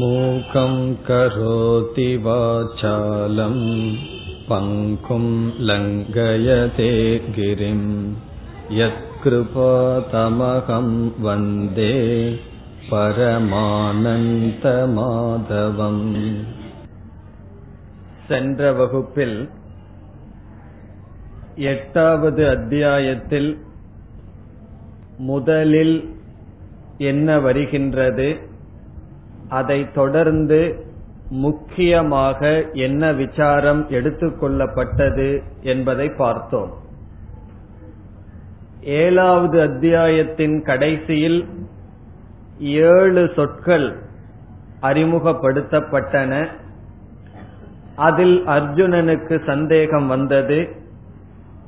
மூகம் கரோதி வாசாலம் பங்கும் லங்கயதே கிரிம் யத்கிருபா தமகம் வந்தே பரமானந்த மாதவம். சென்ற வகுப்பில் 8வது அத்தியாயத்தில் முதலில் என்ன வருகின்றது, அதை தொடர்ந்து முக்கியமாக என்ன விசாரம் எடுத்துக்கொள்ளப்பட்டது என்பதை பார்த்தோம். 7வது அத்தியாயத்தின் கடைசியில் 7 சொற்கள் அறிமுகப்படுத்தப்பட்டன. அதில் அர்ஜுனனுக்கு சந்தேகம் வந்தது.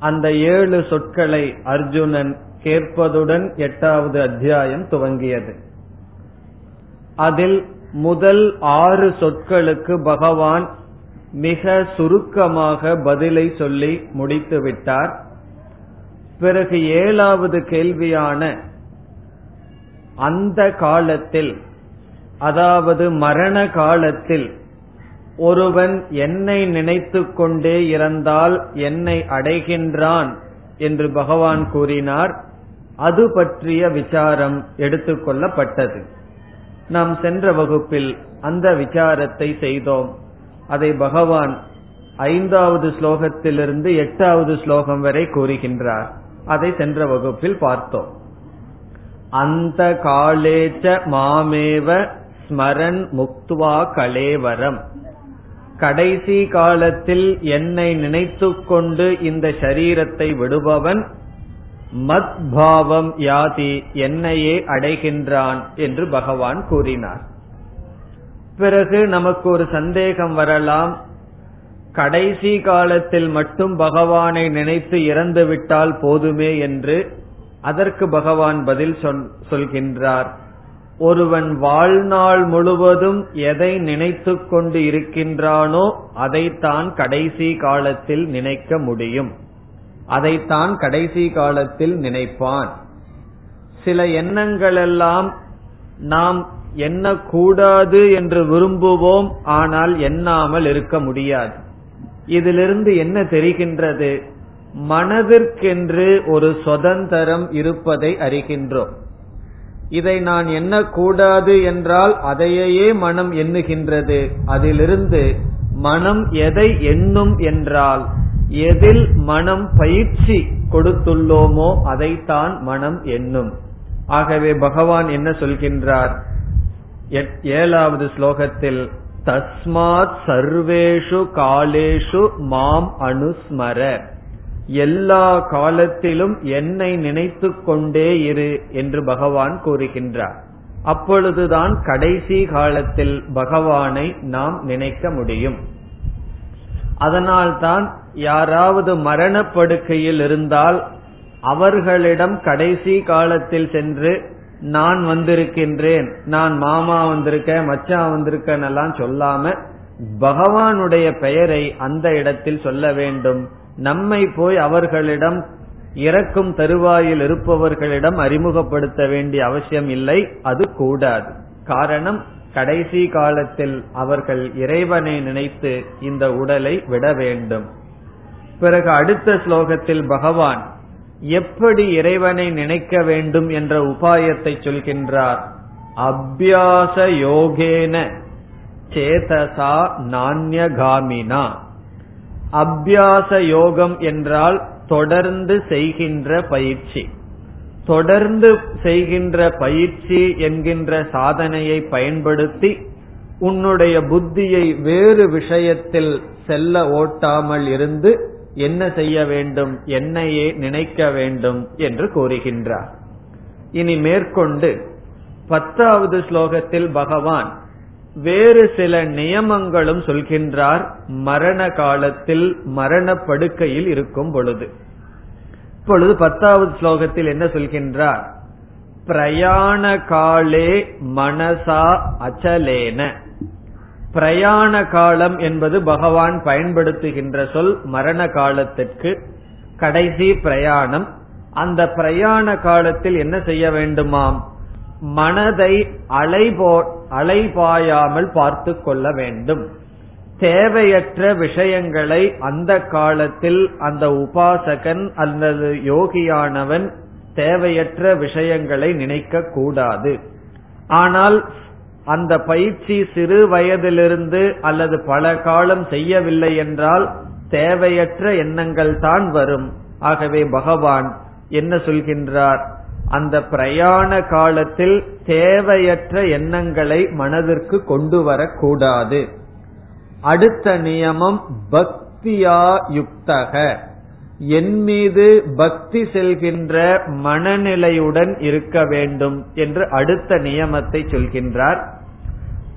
அந்த 7 சொற்களை அர்ஜுனன் கேட்பதுடன் 8வது அத்தியாயம் துவங்கியது. அதில் முதல் 6 சொற்களுக்கு பகவான் மிக சுருக்கமாக பதிலை சொல்லி முடித்துவிட்டார். பிறகு 7வது கேள்வியான அந்த காலத்தில், அதாவது மரண காலத்தில் ஒருவன் என்னை நினைத்து கொண்டே இறந்தால் என்னை அடைகின்றான் என்று பகவான் கூறினார். அது பற்றிய விசாரம் எடுத்துக்கொள்ளப்பட்டது. நாம் சென்ற வகுப்பில் அந்த விசாரத்தை செய்தோம். அதை பகவான் 5வது ஸ்லோகத்திலிருந்து 8வது ஸ்லோகம் வரை கூறுகின்றார். அதை சென்ற வகுப்பில் பார்த்தோம். அந்த காலேச்ச மாமேவ ஸ்மரன் முக்துவா கலேவரம், கடைசி காலத்தில் என்னை நினைத்து கொண்டு இந்த சரீரத்தை விடுபவன் மத்பாவம் யாதி என்னையே அடைகின்றான் என்று பகவான் கூறினார். பிறகு நமக்கு ஒரு சந்தேகம் வரலாம், கடைசி காலத்தில் மட்டும் பகவானை நினைத்து இறந்துவிட்டால் போதுமே என்று. அதற்கு பகவான் பதில் சொல்கின்றார். ஒருவன் வாழ்நாள் முழுவதும் எதை நினைத்து கொண்டு இருக்கின்றானோ அதைத்தான் கடைசி காலத்தில் நினைக்க முடியும், அதைத்தான் கடைசி காலத்தில் நினைப்பான். சில எண்ணங்களெல்லாம் நாம் எண்ணக்கூடாது என்று விரும்புவோம், ஆனால் எண்ணாமல் இருக்க முடியாது. இதிலிருந்து என்ன தெரிகின்றது, மனதிற்கென்று ஒரு சுதந்திரம் இருப்பதை அறிகின்றோம். இதை நான் எண்ணக்கூடாது என்றால் அதையே மனம் எண்ணுகின்றது. அதிலிருந்து மனம் எதை எண்ணும் என்றால் எதில் மனம் பயிற்சி கொடுத்துள்ளோமோ அதைத்தான் மனம் எண்ணும். ஆகவே பகவான் என்ன சொல்கின்றார் 7வது ஸ்லோகத்தில், தஸ்மாத் சர்வேஷு காலேஷு மாம் அனுஸ்மர, எல்லா காலத்திலும் என்னை நினைத்து கொண்டே இரு என்று பகவான் கூறுகின்றார். அப்பொழுதுதான் கடைசி காலத்தில் பகவானை நாம் நினைக்க முடியும். அதனால்தான் யாராவது மரணப்படுக்கையில் இருந்தால் அவர்களிடம் கடைசி காலத்தில் சென்று நான் வந்திருக்கின்றேன், நான் மாமா வந்திருக்கேன், மச்சான் வந்திருக்கேன் எல்லாம் சொல்லாம பகவானுடைய பெயரை அந்த இடத்தில் சொல்ல வேண்டும். நம்மை போய் அவர்களிடம், இறக்கும் தருவாயில் இருப்பவர்களிடம் அறிமுகப்படுத்த வேண்டிய அவசியம் இல்லை, அது கூடாது. காரணம், கடைசி காலத்தில் அவர்கள் இறைவனை நினைத்து இந்த உடலை விட வேண்டும். பிறகு அடுத்த ஸ்லோகத்தில் பகவான் எப்படி இறைவனை நினைக்க வேண்டும் என்ற உபாயத்தை சொல்கின்றார். அபியாச யோகேன சேதசா நான்யகாமினா, அபியாச யோகம் என்றால் தொடர்ந்து செய்கின்ற பயிற்சி. தொடர்ந்து செய்கின்ற பயிற்சி என்கின்ற சாதனையை பயன்படுத்தி உன்னுடைய புத்தியை வேறு விஷயத்தில் செல்ல ஓட்டாமல் இருந்து என்ன செய்ய வேண்டும், என்னையே நினைக்க வேண்டும் என்று கூறுகின்றார். இனி மேற்கொண்டு 10வது ஸ்லோகத்தில் பகவான் வேறு சில நியமங்களும் சொல்கின்றார். மரண காலத்தில் மரணப்படுக்கையில் இருக்கும் பொழுது, இப்பொழுது 10வது ஸ்லோகத்தில் என்ன சொல்கின்றார், பிரயாண காலே மனசா அச்சலேன. பிரயாண காலம் என்பது பகவான் பயன்படுத்துகின்ற சொல் மரண காலத்திற்கு, கடைசி பிரயாணம். அந்த பிரயாண காலத்தில் என்ன செய்ய வேண்டுமாம், மனதை அலைபாயாமல் பார்த்து கொள்ள வேண்டும். தேவையற்ற விஷயங்களை அந்த காலத்தில் அந்த உபாசகன் அல்லது யோகியானவன் தேவையற்ற விஷயங்களை நினைக்க கூடாது. ஆனால் அந்த பயிற்சி சிறு வயதிலிருந்து அல்லது பல காலம் செய்யவில்லை என்றால் தேவையற்ற எண்ணங்கள் தான் வரும். ஆகவே பகவான் என்ன சொல்கின்றார்? அந்த பிரயாண காலத்தில் தேவையற்ற எண்ணங்களை மனதிற்கு கொண்டு வரக்கூடாது. அடுத்த நியமம் பக்தியா யுக்தக, என் மீது பக்தி செல்கின்ற மனநிலையுடன் இருக்க வேண்டும் என்று அடுத்த நியமத்தை சொல்கின்றார்.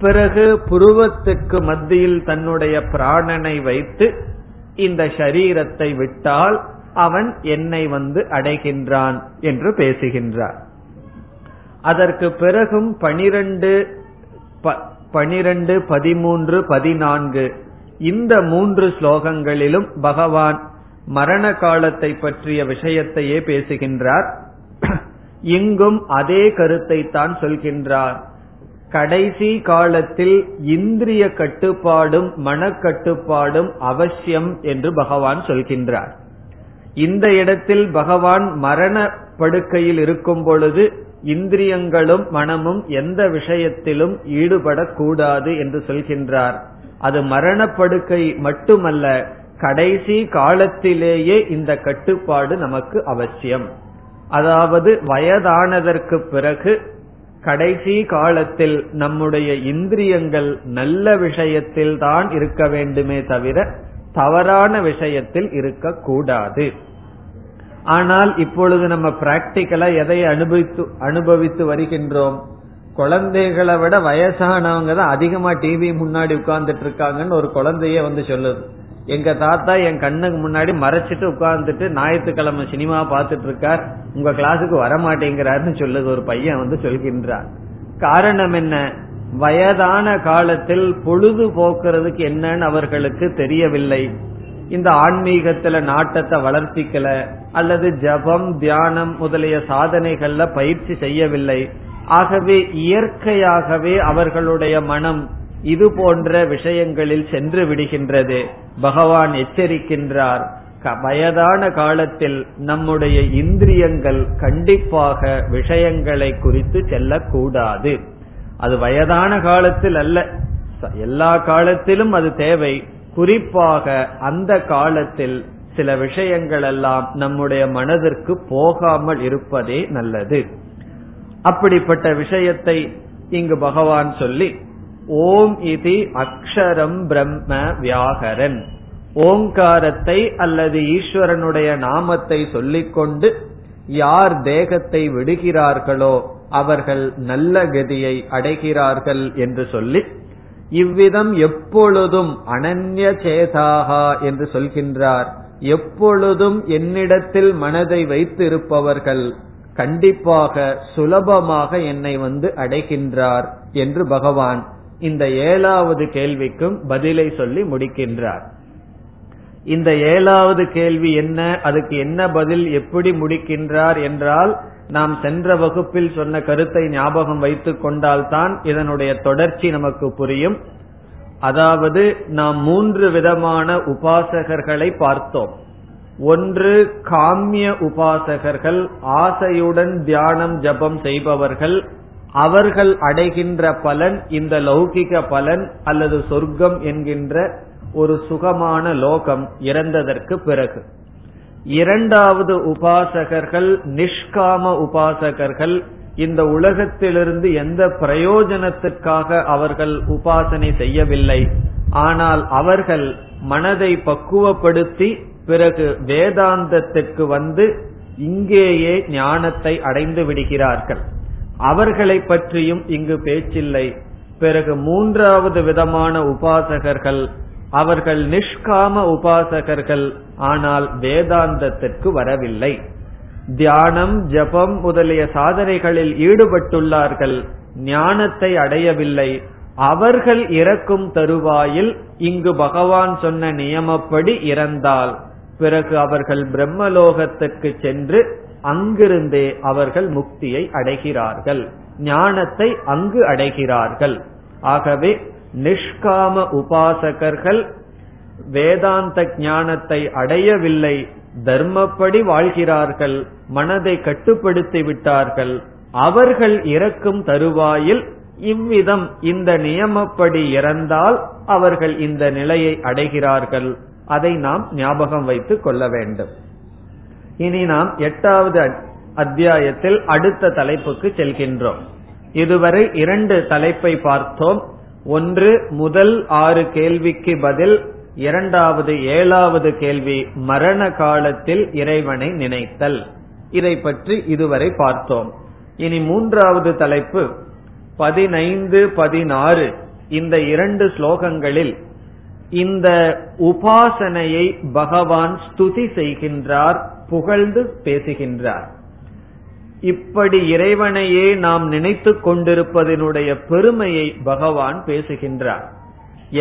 பிறகு புருவத்துக்கு மத்தியில் தன்னுடைய பிராணனை வைத்து இந்த சரீரத்தை விட்டால் அவன் என்னை வந்து அடைகின்றான் என்று பேசுகின்றார். அதற்கு பிறகும் 12, 13, 14 இந்த 3 ஸ்லோகங்களிலும் பகவான் மரண காலத்தை பற்றிய விஷயத்தையே பேசுகின்றார். இங்கும் அதே கருத்தை தான் சொல்கின்றார். கடைசி காலத்தில் இந்திரிய கட்டுப்பாடும் மனக்கட்டுப்பாடும் அவசியம் என்று பகவான் சொல்கின்றார். இந்த இடத்தில் பகவான் மரண படுக்கையில் இருக்கும் பொழுது இந்திரியங்களும் மனமும் எந்த விஷயத்திலும் ஈடுபடக்கூடாது என்று சொல்கின்றார். அது மரணப்படுக்கை மட்டுமல்ல, கடைசி காலத்திலேயே இந்த கட்டுப்பாடு நமக்கு அவசியம். அதாவது வயதானதற்கு பிறகு கடைசி காலத்தில் நம்முடைய இந்திரியங்கள் நல்ல விஷயத்தில் தான் இருக்க வேண்டுமே தவிர தவறான விஷயத்தில் இருக்கக்கூடாது. ஆனால் இப்பொழுது நம்ம பிராக்டிக்கலா எதை அனுபவித்து வருகின்றோம்? குழந்தைகளை விட வயசானவங்க தான் அதிகமா டிவி முன்னாடி உட்கார்ந்துட்டு இருக்காங்கன்னு ஒரு குழந்தையே வந்து சொல்லுது. எங்க தாத்தா என் கண்ணுக்கு முன்னாடி மறைச்சிட்டு உட்கார்ந்துட்டு ஞாயிற்றுக்கிழமை சினிமா பாத்துட்டு இருக்கார், உங்க கிளாஸுக்கு வரமாட்டேங்கிறாருன்னு சொல்லுது. ஒரு பையன் வந்து சொல்கின்றார். காரணம் என்ன? வயதான காலத்தில் பொழுது போக்குறதுக்கு என்னன்னு அவர்களுக்கு தெரியவில்லை. இந்த ஆன்மீகத்துல நாட்டத்தை வளர்த்திக்கல அல்லது ஜபம் தியானம் முதலிய சாதனைகள்ல பயிற்சி செய்யவில்லை. ஆகவே இயற்கையாகவே அவர்களுடைய மனம் இது போன்ற விஷயங்களில் சென்று விடுகின்றது. பகவான் எச்சரிக்கின்றார், வயதான காலத்தில் நம்முடைய இந்திரியங்கள் கண்டிப்பாக விஷயங்களை குறித்து செல்லக்கூடாது. அது வயதான காலத்தில் அல்ல, எல்லா காலத்திலும் அது தேவை. குறிப்பாக அந்த காலத்தில் சில விஷயங்கள் எல்லாம் நம்முடைய மனதிற்கு போகாமல் இருப்பதே நல்லது. அப்படிப்பட்ட விஷயத்தை இங்கு பகவான் சொல்லி, ஓம் இதி அக்ஷரம் பிரம்ம வியாகரன், ஓங்காரத்தை அல்லது ஈஸ்வரனுடைய நாமத்தை சொல்லிக்கொண்டு யார் தேகத்தை விடுகிறார்களோ அவர்கள் நல்ல கதியை அடைகிறார்கள் என்று சொல்லி, இவ்விதம் எப்பொழுதும் அனன்ய சேதாகா என்று சொல்கின்றார். எப்பொழுதும் என்னிடத்தில் மனதை வைத்து இருப்பவர்கள் கண்டிப்பாக சுலபமாக என்னை வந்து அடைகின்றார் என்று பகவான் இந்த 7வது கேள்விக்கும் பதிலை சொல்லி முடிக்கின்றார். இந்த 7வது கேள்வி என்ன, அதுக்கு என்ன பதில், எப்படி முடிக்கின்றார் என்றால், நாம் சென்ற வகுப்பில் சொன்ன கருத்தை ஞாபகம் வைத்துக் கொண்டால்தான் இதனுடைய தொடர்ச்சி நமக்கு புரியும். அதாவது நாம் 3 விதமான உபாசகர்களை பார்த்தோம். ஒன்று காமிய உபாசகர்கள், ஆசையுடன் தியானம் ஜபம் செய்பவர்கள். அவர்கள் அடைகின்ற பலன் இந்த லௌகிக பலன் அல்லது சொர்க்கம் என்கின்ற ஒரு சுகமான லோகம் இறந்ததற்கு பிறகு. 2வது உபாசகர்கள் நிஷ்காம உபாசகர்கள். இந்த உலகத்திலிருந்து எந்த பிரயோஜனத்திற்காக அவர்கள் உபாசனை செய்யவில்லை. ஆனால் அவர்கள் மனதை பக்குவப்படுத்தி பிறகு வேதாந்தத்திற்கு வந்து இங்கேயே ஞானத்தை அடைந்து விடுகிறார்கள். அவர்களை பற்றியும் இங்கு பேச்சில்லை. பிறகு 3வது விதமான உபாசகர்கள், அவர்கள் நிஷ்காம உபாசகர்கள். ஆனால் வேதாந்தத்திற்கு வரவில்லை, தியானம் ஜபம் முதலிய சாதனைகளில் ஈடுபட்டுள்ளார்கள், ஞானத்தை அடையவில்லை. அவர்கள் இறக்கும் தருவாயில் இங்கு பகவான் சொன்ன நியமப்படி இறந்தால் பிறகு அவர்கள் பிரம்மலோகத்திற்கு சென்று அங்கிருந்தே அவர்கள் முக்தியை அடைகிறார்கள். ஞானத்தை அங்கு அடைகிறார்கள். ஆகவே நிஷ்காம உபாசகர்கள் வேதாந்த ஞானத்தை அடையவில்லை, தர்மப்படி வாழ்கிறார்கள், மனதை கட்டுப்படுத்தி விட்டார்கள். அவர்கள் இறக்கும் தருவாயில் இவ்விதம் இந்த நியமப்படி இறந்தால் அவர்கள் இந்த நிலையை அடைகிறார்கள். அதை நாம் ஞாபகம் வைத்துக் கொள்ள வேண்டும். இனி நாம் 8வது அத்தியாயத்தில் அடுத்த தலைப்புக்கு செல்கின்றோம். இதுவரை 2 தலைப்பை பார்த்தோம். ஒன்று, முதல் 6 கேள்விக்கு பதில் 2வது 7வது கேள்வி, மரண காலத்தில் இறைவனை நினைத்தல். இதை பற்றி இதுவரை பார்த்தோம். இனி 3வது தலைப்பு 15, 16 இந்த 2 ஸ்லோகங்களில் இந்த உபாசனையை பகவான் ஸ்துதி செய்கின்றார், புகழ்ந்து பேசுகின்றார். இப்படி இறைவனையே நாம் நினைத்துக் கொண்டிருப்பதனுடைய பெருமையை பகவான் பேசுகின்றார்.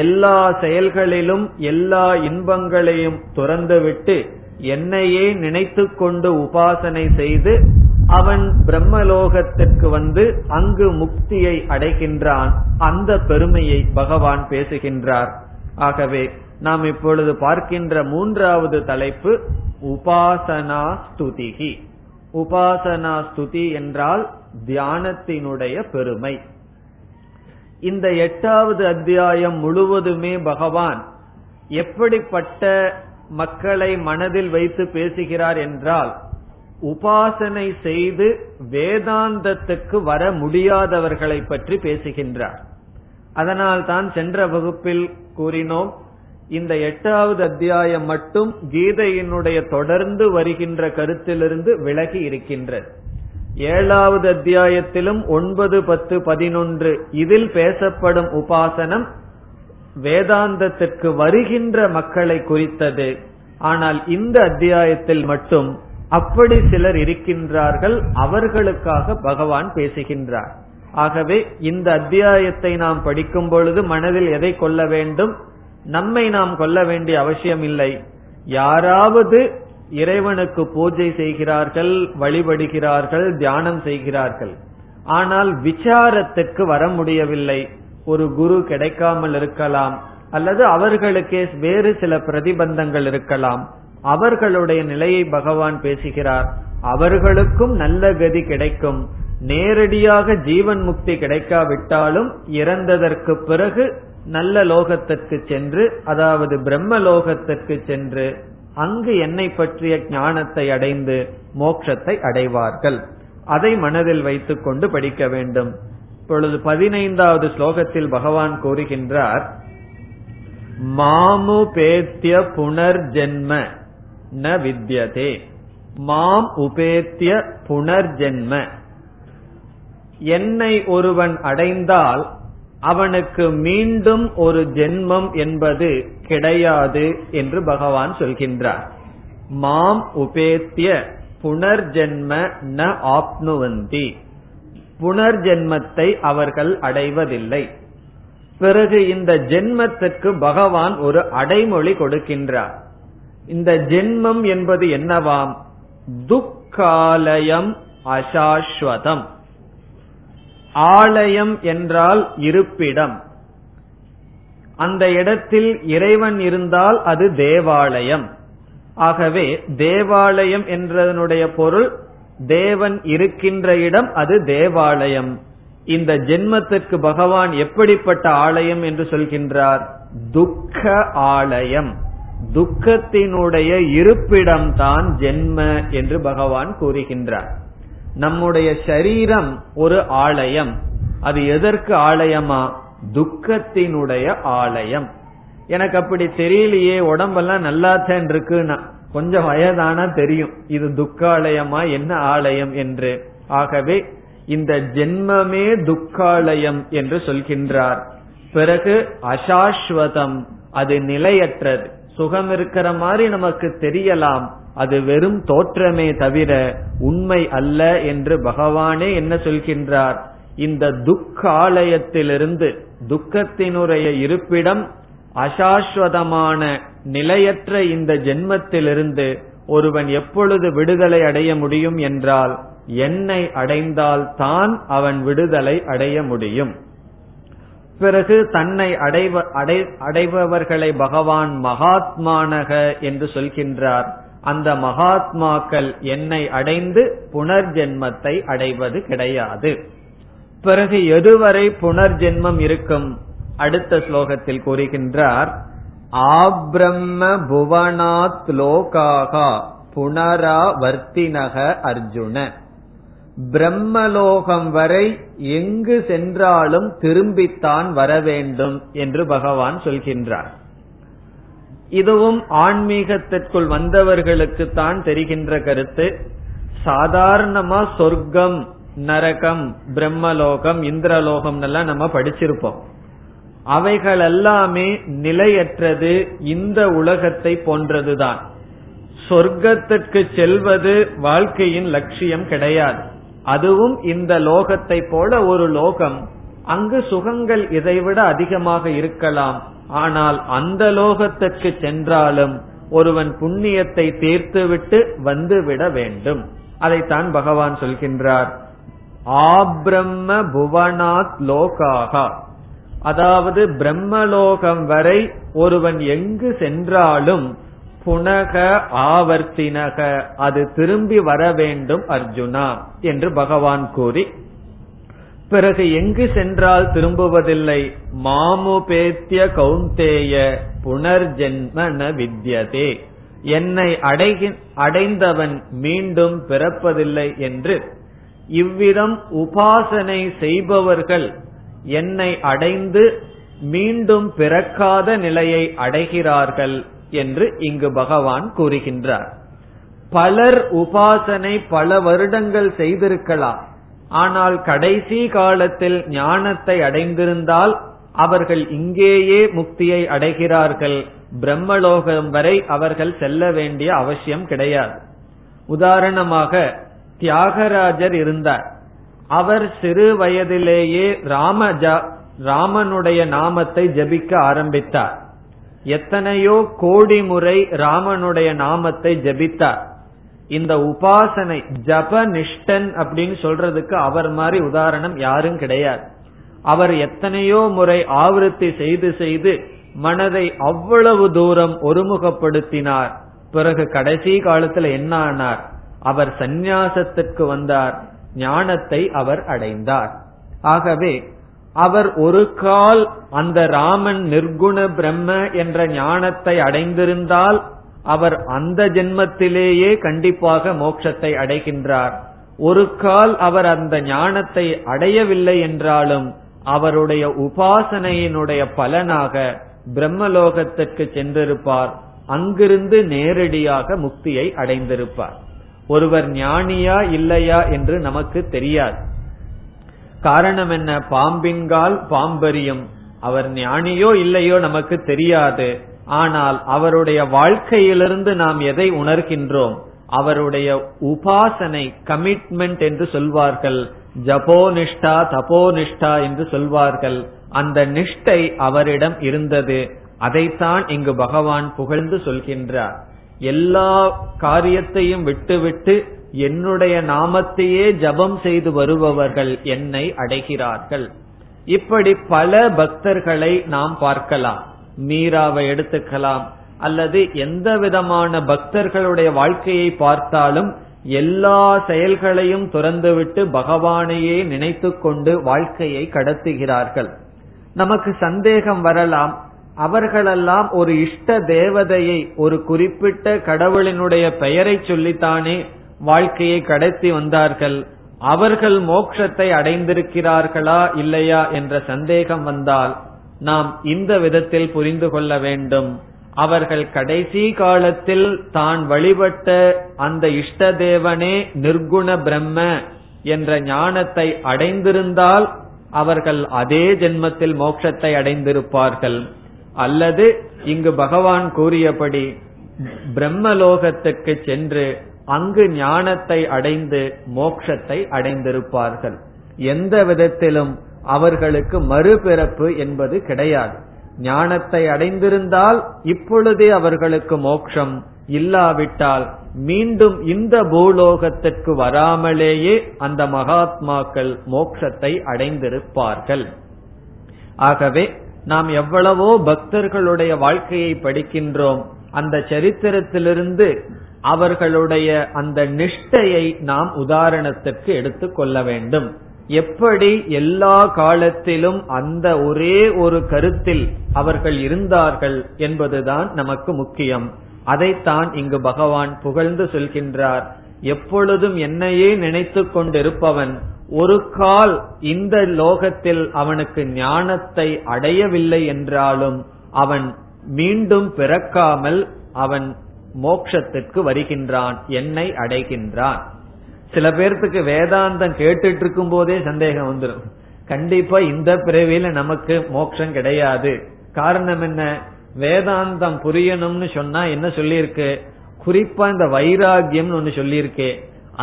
எல்லா செயல்களிலும் எல்லா இன்பங்களையும் துறந்துவிட்டு என்னையே நினைத்துக் கொண்டு உபாசனை செய்து அவன் பிரம்மலோகத்திற்கு வந்து அங்கு முக்தியை அடைகின்றான். அந்த பெருமையை பகவான் பேசுகின்றார். ஆகவே நாம் இப்பொழுது பார்க்கின்ற 3வது தலைப்பு உபாசனா ஸ்துதிகி. உபாசனா ஸ்துதி என்றால் தியானத்தினுடைய பெருமை. இந்த 8வது அத்தியாயம் முழுவதுமே பகவான் எப்படிப்பட்ட மக்களை மனதில் வைத்து பேசுகிறார் என்றால், உபாசனை செய்து வேதாந்தத்துக்கு வர முடியாதவர்களை பற்றி பேசுகின்றார். அதனால் தான் சென்ற வகுப்பில் கூறினோம், இந்த 8வது அத்தியாயம் மட்டும் கீதையினுடைய தொடர்ந்து வருகின்ற கருத்திலிருந்து விலகி இருக்கின்றது. 7வது அத்தியாயத்திலும் 9, 10, 11 இதில் பேசப்படும் உபாசனம் வேதாந்தத்திற்கு வருகின்ற மக்களை குறித்தது. ஆனால் இந்த அத்தியாயத்தில் மட்டும் அப்படி சிலர் இருக்கின்றார்கள், அவர்களுக்காக பகவான் பேசுகின்றார். ஆகவே இந்த அத்தியாயத்தை நாம் படிக்கும் பொழுது மனதில் எதை கொள்ள வேண்டும்? நம்மை நாம் கொள்ள வேண்டிய அவசியம் இல்லை. யாராவது இறைவனுக்கு பூஜை செய்கிறார்கள், வழிபடுகிறார்கள், தியானம் செய்கிறார்கள், ஆனால் விசாரத்துக்கு வர முடியவில்லை, ஒரு குரு கிடைக்காமல் இருக்கலாம், அல்லது அவர்களுக்கே வேறு சில பிரதிபந்தங்கள் இருக்கலாம், அவர்களுடைய நிலையை பகவான் பேசுகிறார். அவர்களுக்கும் நல்ல கதி கிடைக்கும். நேரடியாக ஜீவன் முக்தி கிடைக்காவிட்டாலும் இறந்ததற்கு பிறகு நல்ல லோகத்திற்கு சென்று, அதாவது பிரம்ம லோகத்திற்கு சென்று அங்கு என்னை பற்றிய ஞானத்தை அடைந்து மோட்சத்தை அடைவார்கள். அதை மனதில் வைத்துக் கொண்டு படிக்க வேண்டும். இப்பொழுது 15வது ஸ்லோகத்தில் பகவான் கூறுகின்றார், மாமுபேத்ய புனர்ஜென்ம ந வித்யதே. மாம் உபேத்ய புனர்ஜென்ம, என்னை ஒருவன் அடைந்தால் அவனுக்கு மீண்டும் ஒரு ஜென்மம் என்பது கிடையாது என்று பகவான் சொல்கின்றார். மாம் உபேத்ய புனர்ஜென்ம ந ஆப்னுவந்தி, புனர்ஜென்மத்தை அவர்கள் அடைவதில்லை. பிறகு இந்த ஜென்மத்திற்கு பகவான் ஒரு அடைமொழி கொடுக்கின்றார். இந்த ஜென்மம் என்பது என்னவாம்? துக்காலயம் அசாஸ்வதம். ஆலயம் என்றால் இருப்பிடம். அந்த இடத்தில் இறைவன் இருந்தால் அது தேவாலயம். ஆகவே தேவாலயம் என்றதனுடைய பொருள் தேவன் இருக்கின்ற இடம், அது தேவாலயம். இந்த ஜென்மத்திற்கு பகவான் எப்படிப்பட்ட ஆலயம் என்று சொல்கின்றார்? துக்க ஆலயம். துக்கத்தினுடைய இருப்பிடம்தான் ஜென்ம என்று பகவான் கூறுகின்றார். நம்முடைய சரீரம் ஒரு ஆலயம். அது எதற்கு ஆலயமா? துக்கத்தினுடைய ஆலயம். எனக்கு அப்படி தெரியலையே, உடம்பெல்லாம் நல்லாத்தான் இருக்குன்னா, கொஞ்சம் வயதானா தெரியும் இது துக்காலயமா என்ன ஆலயம் என்று. ஆகவே இந்த ஜென்மமே துக்காலயம் என்று சொல்கின்றார். பிறகு அசாஸ்வதம், அது நிலையற்றது. சுகம் இருக்கிற மாதிரி நமக்கு தெரியலாம், அது வெறும் தோற்றமே தவிர உண்மை அல்ல என்று பகவானே என்ன சொல்கின்றார்? இந்த துக்காலயத்திலிருந்து, துக்கத்தினுடைய இருப்பிடம், அசாஸ்வதமான நிலையற்ற இந்த ஜென்மத்திலிருந்து ஒருவன் எப்பொழுது விடுதலை அடைய முடியும் என்றால் என்னை அடைந்தால்தான் அவன் விடுதலை அடைய முடியும். பிறகு தன்னை அடைபவர்களை பகவான் மகாத்மானக என்று சொல்கின்றார். அந்த மகாத்மாக்கள் என்னை அடைந்து புனர்ஜென்மத்தை அடைவது கிடையாது. பிறகு எதுவரை புனர்ஜென்மம் இருக்கும்? அடுத்த ஸ்லோகத்தில் கூறுகின்றார், ஆப்ரம்ம புவனாத் லோகாகா புனராவர்த்தினக அர்ஜுன. பிரம்மலோகம் வரை எங்கு சென்றாலும் திரும்பித்தான் வர வேண்டும் என்று பகவான் சொல்கின்றார். இதுவும் ஆன்மீகத்திற்குள் வந்தவர்களுக்கு தான் தெரிகின்ற கருத்து. சாதாரணமா சொர்க்கம், நரகம், பிரம்மலோகம், இந்திரலோகம் எல்லாம் நம்ம படிச்சிருப்போம். அவைகள் எல்லாமே நிலையற்றது, இந்த உலகத்தை போன்றதுதான். சொர்க்கத்திற்கு செல்வது வாழ்க்கையின் லட்சியம் கிடையாது. அதுவும் இந்த லோகத்தை போல ஒரு லோகம். அங்கு சுகங்கள் இதைவிட அதிகமாக இருக்கலாம். ஆனால் அந்த லோகத்திற்கு சென்றாலும் ஒருவன் புண்ணியத்தை தீர்த்துவிட்டு வந்துவிட வேண்டும். அதைத்தான் பகவான் சொல்கின்றார். ஆப்ரம்ம புவனாத் லோகாகா, அதாவது பிரம்மலோகம் வரை ஒருவன் எங்கு சென்றாலும் புனக ஆவர்த்தினக, அது திரும்பி வர வேண்டும் அர்ஜுனா என்று பகவான் கூறி, பிறகு எங்கு சென்றால் திரும்புவதில்லை. மாமுபேத்ய கௌந்தேய புனர்ஜென்ம ந வித்யதே, என்னை அடைந்தவன் மீண்டும் பிறப்பதில்லை என்று. இவ்விதம் உபாசனை செய்பவர்கள் என்னை அடைந்து மீண்டும் பிறக்காத நிலையை அடைகிறார்கள் என்று இங்கு பகவான் கூறுகின்றார். பலர் உபாசனை பல வருடங்கள் செய்திருக்கலாம். ஆனால் கடைசி காலத்தில் ஞானத்தை அடைந்திருந்தால் அவர்கள் இங்கேயே முக்தியை அடைகிறார்கள். பிரம்மலோகம் வரை அவர்கள் செல்ல வேண்டிய அவசியம் கிடையாது. உதாரணமாக தியாகராஜர் இருந்தார். அவர் சிறு வயதிலேயே ராமனுடைய நாமத்தை ஜபிக்க ஆரம்பித்தார். எத்தனையோ கோடி முறை ராமனுடைய நாமத்தை ஜபித்தார். இந்த உபாசனை ஜபனிஷ்டன் அப்படின்னு சொல்றதுக்கு அவர் மாதிரி உதாரணம் யாரும் கிடையாது. அவர் எத்தனையோ முறை ஆவருத்தி செய்து செய்து மனதை அவ்வளவு தூரம் ஒருமுகப்படுத்தினார். பிறகு கடைசி காலத்துல என்ன ஆனார்? அவர் சந்நியாசத்திற்கு வந்தார். ஞானத்தை அவர் அடைந்தார். ஆகவே அவர் ஒரு கால் அந்த ராமன் நிர்குண பிரம்ம என்ற ஞானத்தை அடைந்திருந்தால் அவர் அந்த ஜென்மத்திலேயே கண்டிப்பாக மோட்சத்தை அடைகின்றார். ஒரு கால் அவர் அந்த ஞானத்தை அடையவில்லை என்றாலும் அவருடைய உபாசனையினுடைய பலனாக பிரம்மலோகத்திற்கு சென்றிருப்பார். அங்கிருந்து நேரடியாக முக்தியை அடைந்திருப்பார். ஒருவர் ஞானியா இல்லையா என்று நமக்கு தெரியாது. காரணம் என்ன? பாம்பின்கால் பாம்பரியம். அவர் ஞானியோ இல்லையோ நமக்கு தெரியாது. ஆனால் அவருடைய வாழ்க்கையிலிருந்து நாம் எதை உணர்கின்றோம்? அவருடைய உபாசனை, கமிட்மெண்ட் என்று சொல்வார்கள், ஜபோனிஷ்டா தபோனிஷ்டா என்று சொல்வார்கள், அந்த நிஷ்டை அவரிடம் இருந்தது. அதைத்தான் இங்கு பகவான் புகழ்ந்து சொல்கின்றார். எல்லா காரியத்தையும் விட்டுவிட்டு என்னுடைய நாமத்தையே ஜபம் செய்து வருபவர்கள் என்னை அடைகிறார்கள். இப்படி பல பக்தர்களை நாம் பார்க்கலாம். மீராவை எடுத்துக்கலாம், அல்லது எந்த விதமான பக்தர்களுடைய வாழ்க்கையை பார்த்தாலும் எல்லா செயல்களையும் துறந்துவிட்டு பகவானையே நினைத்து கொண்டு வாழ்க்கையை கடத்துகிறார்கள். நமக்கு சந்தேகம் வரலாம், அவர்களெல்லாம் ஒரு இஷ்ட தேவதையை, ஒரு குறிப்பிட்ட கடவுளினுடைய பெயரை சொல்லித்தானே வாழ்க்கையை கடத்தி வந்தார்கள், அவர்கள் மோட்சத்தை அடைந்திருக்கிறார்களா இல்லையா என்ற சந்தேகம் வந்தால் நாம் இந்த விதத்தில் புரிந்து கொள்ள வேண்டும். அவர்கள் கடைசி காலத்தில் தான் வழிபட்ட அந்த இஷ்ட தேவனே நிர்குண பிரம்ம என்ற ஞானத்தை அடைந்திருந்தால் அவர்கள் அதே ஜென்மத்தில் மோட்சத்தை அடைந்திருப்பார்கள். அல்லது இங்கு பகவான் கூறியபடி பிரம்மலோகத்துக்கு சென்று அங்கு ஞானத்தை அடைந்து மோட்சத்தை அடைந்திருப்பார்கள். எந்த விதத்திலும் அவர்களுக்கு மறுபிறப்பு என்பது கிடையாது. ஞானத்தை அடைந்திருந்தால் இப்பொழுதே அவர்களுக்கு மோட்சம், இல்லாவிட்டால் மீண்டும் இந்த பூலோகத்திற்கு வராமலேயே அந்த மகாத்மாக்கள் மோட்சத்தை அடைந்திருப்பார்கள். ஆகவே நாம் எவ்வளவோ பக்தர்களுடைய வாழ்க்கையை படிக்கின்றோம். அந்த சரித்திரத்திலிருந்து அவர்களுடைய அந்த நிஷ்டையை நாம் உதாரணத்திற்கு எடுத்துக் கொள்ள வேண்டும். எப்படி எல்லா காலத்திலும் அந்த ஒரே ஒரு கருத்தில் அவர்கள் இருந்தார்கள் என்பதுதான் நமக்கு முக்கியம். அதைத்தான் இங்கு பகவான் புகழ்ந்து சொல்கின்றார். எப்பொழுதும் என்னையே நினைத்து கொண்டிருப்பவன் ஒரு கால் இந்த லோகத்தில் அவனுக்கு ஞானத்தை அடையவில்லை என்றாலும் அவன் மீண்டும் பிறக்காமல் அவன் மோட்சத்திற்கு வருகின்றான், என்னை அடைகின்றான். சில பேர்த்துக்கு வேதாந்தம் கேட்டுட்டு இருக்கும் போதே சந்தேகம் வந்துடும், கண்டிப்பா இந்த பிறவியில நமக்கு மோட்சம் கிடையாது. காரணம் என்ன? வேதாந்தம் புரியணும்னு சொன்னா என்ன சொல்லியிருக்கு? குறிப்பா இந்த வைராகியம் ஒன்னு சொல்லியிருக்கே,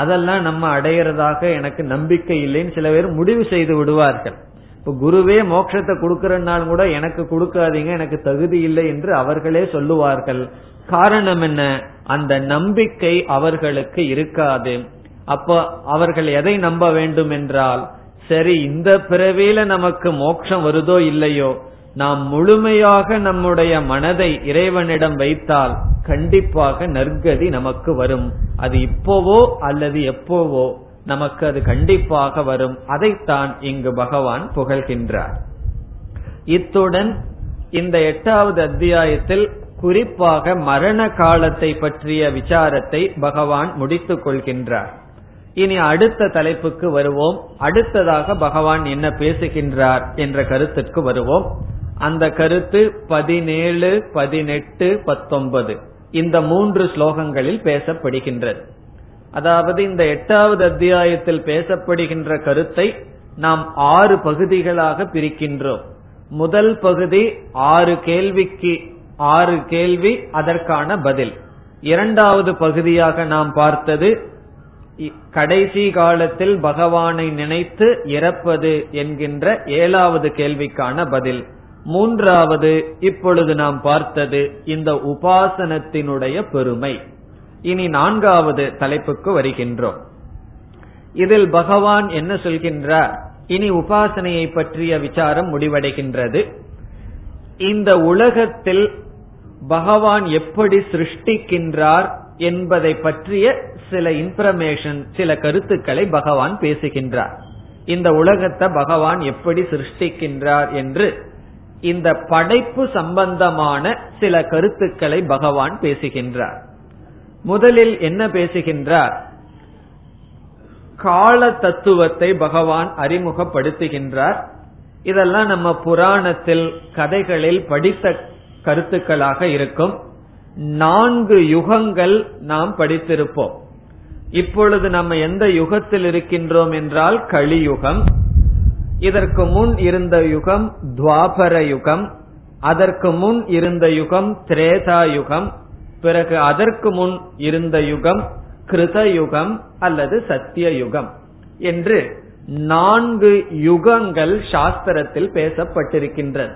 அதெல்லாம் நம்ம அடையறதாக எனக்கு நம்பிக்கை இல்லைன்னு சில பேர் முடிவு செய்து விடுவார்கள். இப்ப குருவே மோட்சத்தை கொடுக்கறனாலும் கூட எனக்கு கொடுக்காதீங்க, எனக்கு தகுதி இல்லை என்று அவர்களே சொல்லுவார்கள். காரணம் என்ன? அந்த நம்பிக்கை அவர்களுக்கு இருக்காது. அப்ப அவர்கள் எதை நம்ப வேண்டும் என்றால், சரி இந்த பிறவியில நமக்கு மோட்சம் வருதோ இல்லையோ, நாம் முழுமையாக நம்முடைய மனதை இறைவனிடம் வைத்தால் கண்டிப்பாக நற்கதி நமக்கு வரும். அது இப்போவோ அல்லது எப்போவோ நமக்கு அது கண்டிப்பாக வரும். அதைத்தான் இங்கு பகவான் புகழ்கின்றார். இத்துடன் இந்த 8வது அத்தியாயத்தில் குறிப்பாக மரண காலத்தை பற்றிய விசாரத்தை பகவான் முடித்துக் கொள்கின்றார். இனி அடுத்த தலைப்புக்கு வருவோம். அடுத்ததாக பகவான் என்ன பேசுகின்றார் என்ற கருத்துக்கு வருவோம். அந்த கருத்து 17, 18, 19 இந்த 3 ஸ்லோகங்களில் பேசப்படுகின்றது. அதாவது இந்த 8வது அத்தியாயத்தில் பேசப்படுகின்ற கருத்தை நாம் 6 பகுதிகளாக பிரிக்கின்றோம். முதல் பகுதி 6 கேள்விக்கு 6 கேள்வி, அதற்கான பதில். இரண்டாவது பகுதியாக நாம் பார்த்தது கடைசி காலத்தில் பகவானை நினைத்து இறப்பது என்கின்ற 7வது கேள்விக்கான பதில். மூன்றாவது இப்பொழுது நாம் பார்த்தது இந்த உபாசனத்தினுடைய பெருமை. இனி 4வது தலைப்புக்கு வருகின்றோம். இதில் பகவான் என்ன சொல்கின்றார்? இனி உபாசனையை பற்றிய விசாரம் முடிவடைகின்றது. இந்த உலகத்தில் பகவான் எப்படி சிருஷ்டிக்கின்றார் என்பதை பற்றிய சில இன்ஃபர்மேஷன், சில கருத்துக்களை பகவான் பேசுகின்றார். இந்த உலகத்தை பகவான் எப்படி சிருஷ்டிக்கின்றார் என்று இந்த படைப்பு சம்பந்தமான சில கருத்துக்களை பகவான் பேசுகின்றார். முதலில் என்ன பேசுகின்றார்? கால தத்துவத்தை பகவான் அறிமுகப்படுத்துகின்றார். இதெல்லாம் நம்ம புராணத்தில் கதைகளில் படித்த கருத்துக்களாக இருக்கும். 4 யுகங்கள் நாம் படித்திருப்போம். இப்பொழுது நம்ம எந்த யுகத்தில் இருக்கின்றோம் என்றால் கலியுகம். இதற்கு முன் இருந்த யுகம் துவாபர யுகம், அதற்கு முன் இருந்த யுகம் திரேதா யுகம், பிறகு அதற்கு முன் இருந்த யுகம் கிருத யுகம் அல்லது சத்திய யுகம் என்று 4 யுகங்கள் சாஸ்திரத்தில் பேசப்பட்டிருக்கின்றது.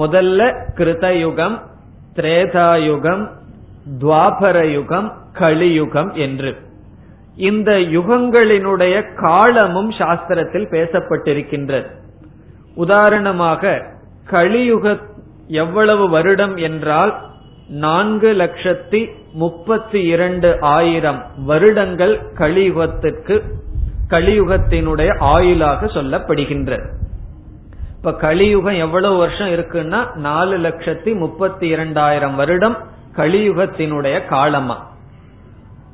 முதல்ல கிருத யுகம், திரேதா யுகம், துவாபர யுகம், கலியுகம் என்று இந்த யுகங்களினுடைய காலமும் சாஸ்திரத்தில் பேசப்பட்டிருக்கின்றது. உதாரணமாக கலியுகம் எவ்வளவு வருடம் என்றால் 4,32,000 வருடங்கள் கலியுகத்தினுடைய ஆயுளாக சொல்லப்படுகின்றது. இப்ப கலியுகம் எவ்வளவு வருஷம் இருக்குன்னா 4,32,000 வருடம் கலியுகத்தினுடைய காலமா.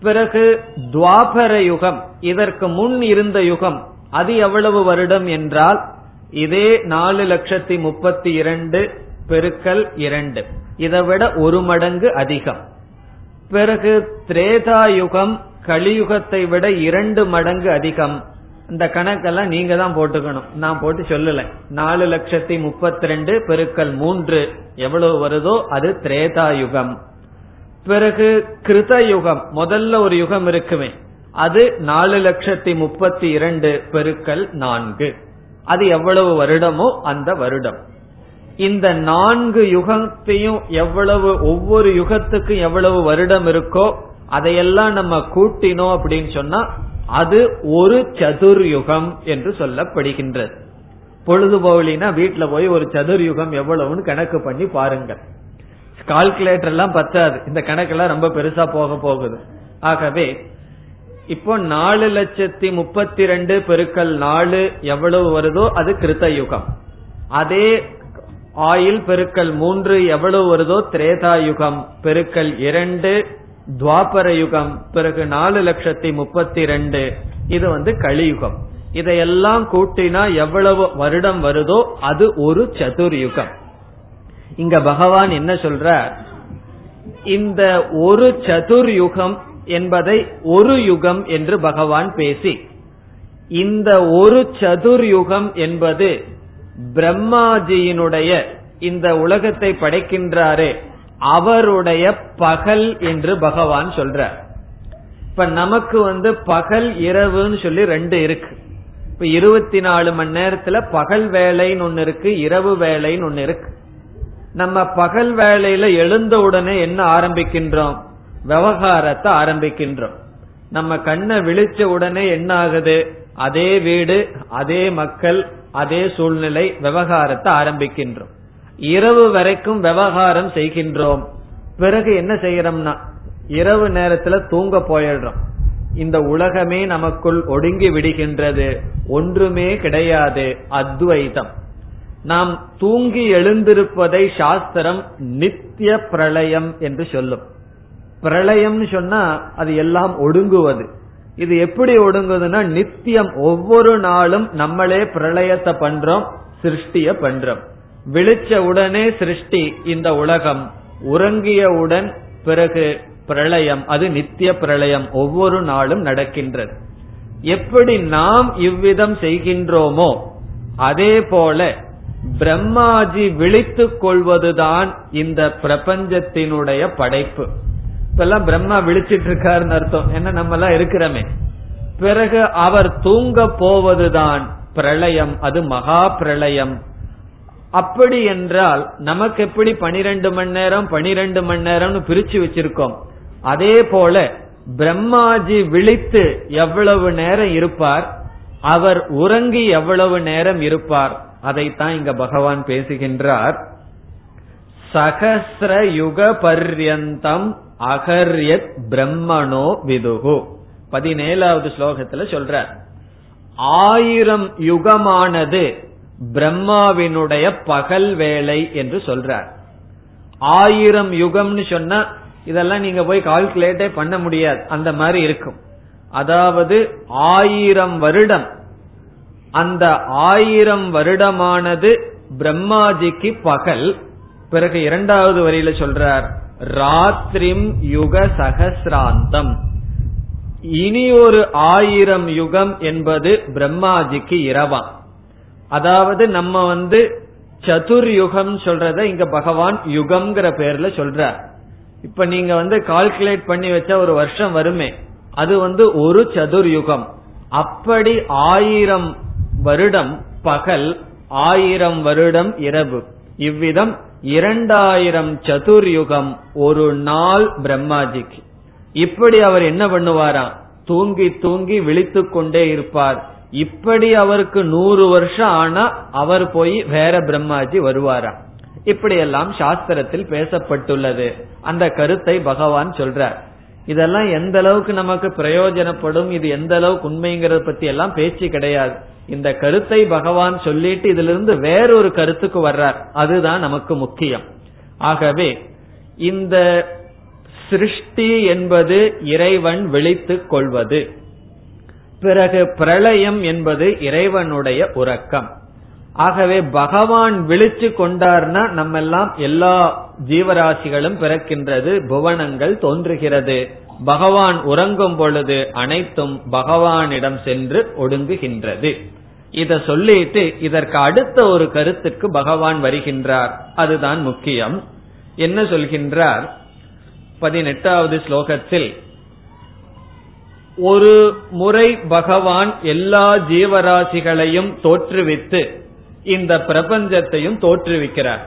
பிறகு துவாபர யுகம், இதற்கு முன் இருந்த யுகம், அது எவ்வளவு வருடம் என்றால் இதே 4,32,000 இதை விட 1 மடங்கு அதிகம். பிறகு திரேதா யுகம் கலியுகத்தை விட 2 மடங்கு அதிகம். இந்த கணக்கெல்லாம் நீங்க தான் போட்டுக்கணும், நான் போட்டு சொல்லல. 4,32,000 × 3 எவ்வளவு வருதோ அது திரேதா யுகம். பிறகு கிருத யுகம், முதல்ல ஒரு யுகம் இருக்குமே, அது 4,32,000 × 4 அது எவ்வளவு வருடமோ அந்த வருடம். இந்த 4 யுகத்தையும் எவ்வளவு, ஒவ்வொரு யுகத்துக்கு எவ்வளவு வருடம் இருக்கோ அதையெல்லாம் நம்ம கூட்டினோம் அப்படின்னு சொன்னா அது ஒரு சதுர்யுகம் என்று சொல்லப்படுகின்றது. பொழுதுபோலினா வீட்டுல போய் ஒரு சதுர்யுகம் எவ்வளவுன்னு கணக்கு பண்ணி பாருங்கள். கால்குலேட்டர் எல்லாம் பத்தாது, இந்த கணக்கெல்லாம் ரொம்ப பெருசா போக போகுது. ஆகவே இப்போ 4,32,000 பெருக்கல் 4 எவ்வளவு வருதோ அது கிருத்தயுகம். அதே ஆயில் பெருக்கல் 3 எவ்வளவு வருதோ திரேதாயுகம், பெருக்கல் 2 துவாபரயுகம், பிறகு 4,32,000 இது கலியுகம். இதையெல்லாம் கூட்டினா எவ்வளவு வருடம் வருதோ அது ஒரு சதுர்யுகம். இங்க பகவான் என்ன சொல்றார், இந்த ஒரு சதுர்யுகம் என்பதை ஒரு யுகம் என்று பகவான் பேசி, இந்த ஒரு சதுர்யுகம் என்பது பிரம்மாஜியினுடைய, இந்த உலகத்தை படைக்கின்றாரே அவருடைய பகல் என்று பகவான் சொல்றார். இப்ப நமக்கு பகல் இரவுன்னு சொல்லி ரெண்டு இருக்கு. இப்ப 24 மணி நேரத்துல பகல் வேலைன்னு ஒன்னு இருக்கு, இரவு வேலைன்னு ஒன்னு இருக்கு. நம்ம பகல் வேலையில எழுந்த உடனே என்ன ஆரம்பிக்கின்றோம், விவகாரத்தை ஆரம்பிக்கின்றோம். நம்ம கண்ணை விழிச்ச உடனே என்ன ஆகுது, அதே வீடு, அதே மக்கள், அதே சூழ்நிலை, விவகாரத்தை ஆரம்பிக்கின்றோம். இரவு வரைக்கும் விவகாரம் செய்கின்றோம். பிறகு என்ன செய்யறோம்னா இரவு நேரத்துல தூங்க போயிடுறோம். இந்த உலகமே நமக்குள் ஒடுங்கி விடுகின்றது, ஒன்றுமே கிடையாது, அத்வைதம். நாம் தூங்கி எழுந்திருப்பதை சாஸ்திரம் நித்திய பிரளயம் என்று சொல்லும். பிரளயம்னு சொன்னா அது எல்லாம் ஒடுங்குவது. இது எப்படி ஒடுங்குதுன்னா நித்தியம், ஒவ்வொரு நாளும் நம்மளே பிரளயத்தை பண்றோம், சிருஷ்டிய பண்றோம். விழிச்ச உடனே சிருஷ்டி இந்த உலகம், உறங்கியவுடன் பிறகு பிரளயம், அது நித்திய பிரளயம், ஒவ்வொரு நாளும் நடக்கின்றது. எப்படி நாம் இவ்விதம் செய்கின்றோமோ அதே போல பிரம்மாஜி விழித்துக் கொள்வதுதான் இந்த பிரபஞ்சத்தினுடைய படைப்பு. இப்பெல்லாம் பிரம்மா விழிச்சிட்டு இருக்காருன்னு அர்த்தம் என்ன, நம்ம எல்லாம் இருக்கிறோமே. பிறகு அவர் தூங்க போவதுதான் பிரளயம், அது மகா பிரளயம். அப்படி என்றால் நமக்கு எப்படி 12 மணி நேரம் 12 மணி நேரம்னு பிரிச்சு வச்சிருக்கோம், அதே போல பிரம்மாஜி விழித்து எவ்வளவு நேரம் இருப்பார், அவர் உறங்கி எவ்வளவு நேரம் இருப்பார், அதைத்தான் இங்க பகவான் பேசுகின்றார். சகஸ்ர யுக பர்யந்தம் அகர்யத் பிரம்மணோ விதுகு, 17வது ஸ்லோகத்துல சொல்றார். 1000 யுகமானது பிரம்மாவினுடைய பகல் வேலை என்று சொல்றார். 1000 யுகம்னு சொன்னா இதெல்லாம் நீங்க போய் கால்குலேட்டே பண்ண முடியாது, அந்த மாதிரி இருக்கும். அதாவது 1000 வருடம். அந்த 1000 வருடமானது பிரம்மாஜிக்கு பகல். பிறகு 2வது வரியில சொல்றார், ராத்திரிம் யுக சகசிராந்தம், இனி ஒரு 1000 யுகம் என்பது பிரம்மாஜிக்கு இரவா. அதாவது நம்ம சதுர்யுகம் சொல்றத இங்க பகவான் யுகம்ங்கிற பேர்ல சொல்றார். இப்ப நீங்க கால்குலேட் பண்ணி வச்சா ஒரு வருஷம் வருமே, அது ஒரு சதுர்யுகம். அப்படி 1000 வருடம் பகல், 1000 வருடம் இரவு, இவ்விதம் 2000 சதுர்யுகம் ஒரு நாள் பிரம்மாஜிக்கு. இப்படி அவர் என்ன பண்ணுவாராம், தூங்கி தூங்கி விழித்துக் கொண்டே இருப்பார். இப்படி அவருக்கு 100 வருஷம் ஆனா அவர் போய் வேற பிரம்மாஜி வருவாராம். இப்படியெல்லாம் சாஸ்திரத்தில் பேசப்பட்டுள்ளது. அந்த கருத்தை பகவான் சொல்றார். இதெல்லாம் எந்த அளவுக்கு நமக்கு பிரயோஜனப்படும், இது எந்த அளவுக்கு உண்மைங்கிறத பத்தி எல்லாம் பேச்சு கிடையாது. இந்த கருத்தை பகவான் சொல்லிட்டு இதிலிருந்து வேறொரு கருத்துக்கு வர்றார், அதுதான் நமக்கு முக்கியம். ஆகவே இந்த சிருஷ்டி என்பது இறைவன் விழித்துக் கொள்வது, பிறகு பிரளயம் என்பது இறைவனுடைய உறக்கம். ஆகவே பகவான் விழிச்சு கொண்டார்னா நம்ம எல்லாம், எல்லா ஜீவராசிகளும் பிறக்கின்றது, புவனங்கள் தோன்றுகிறது. பகவான் உறங்கும் பொழுது அனைத்தும் பகவானிடம் சென்று ஒடுங்குகின்றது. இத சொல்லிட்டு இதற்கு அடுத்த ஒரு கருத்துக்கு பகவான் வருகின்றார், அதுதான் முக்கியம். என்ன சொல்கின்றார், 18வது ஸ்லோகத்தில் ஒரு முறை பகவான் எல்லா ஜீவராசிகளையும் தோற்றுவித்து இந்த பிரபஞ்சத்தையும் தோற்றுவிக்கிறார்.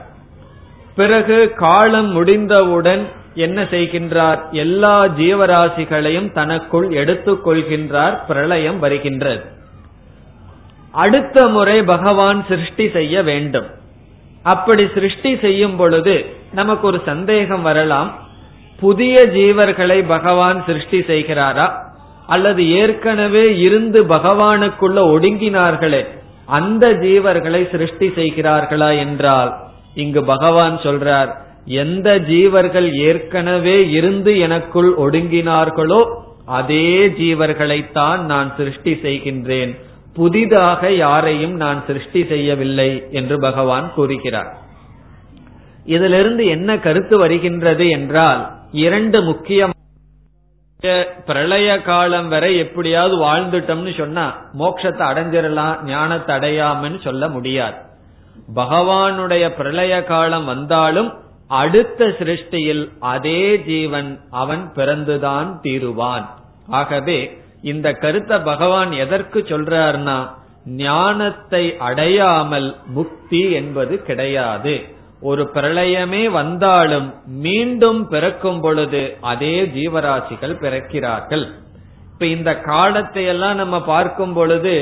பிறகு காலம் முடிந்தவுடன் என்ன செய்கின்றார்? எல்லா ஜீவராசிகளையும் தனக்குள் எடுத்துக் கொள்கின்றார். பிரளயம் வருகின்றது. அடுத்த முறை பகவான் சிருஷ்டி செய்ய வேண்டும். அப்படி சிருஷ்டி செய்யும் பொழுது நமக்கு ஒரு சந்தேகம் வரலாம், புதிய ஜீவர்களை பகவான் சிருஷ்டி செய்கிறாரா அல்லது ஏற்கனவே இருந்து பகவானுக்குள்ள ஒடுங்கினார்களே அந்த ஜீவர்களை சிருஷ்டி செய்கிறார்களா என்றால், இங்கு பகவான் சொல்றார், எந்த ஜீவர்கள் ஏற்கனவே இருந்து எனக்குள் ஒடுங்கினார்களோ அதே ஜீவர்களைத்தான் நான் சிருஷ்டி செய்கின்றேன், புதிதாக யாரையும் நான் சிருஷ்டி செய்யவில்லை என்று பகவான் கூறுகிறார். இதிலிருந்து என்ன கருத்து வருகின்றது என்றால், இரண்டு முக்கிய பிரளய காலம் வரை எப்படியாவது வாழ்ந்துட்டோம்னு சொன்னா மோட்சத்தை அடைஞ்சிடலாம், ஞானத்தை அடையாமன்னு சொல்ல முடியாது. பகவானுடைய பிரளய காலம் வந்தாலும் அடுத்த சிருஷ்டியில் அதே ஜீவன் அவன் பிறந்துதான் தீருவான். ஆகவே இந்த கருத்தை பகவான் எதற்கு சொல்றார்னா, ஞானத்தை அடையாமல் முக்தி என்பது கிடையாது. ஒரு பிரளயமே வந்தாலும் மீண்டும் பிறக்கும் பொழுது அதே ஜீவராசிகள் பிறக்கிறார்கள். இப்ப இந்த காலத்தை எல்லாம் நம்ம பார்க்கும் பொழுது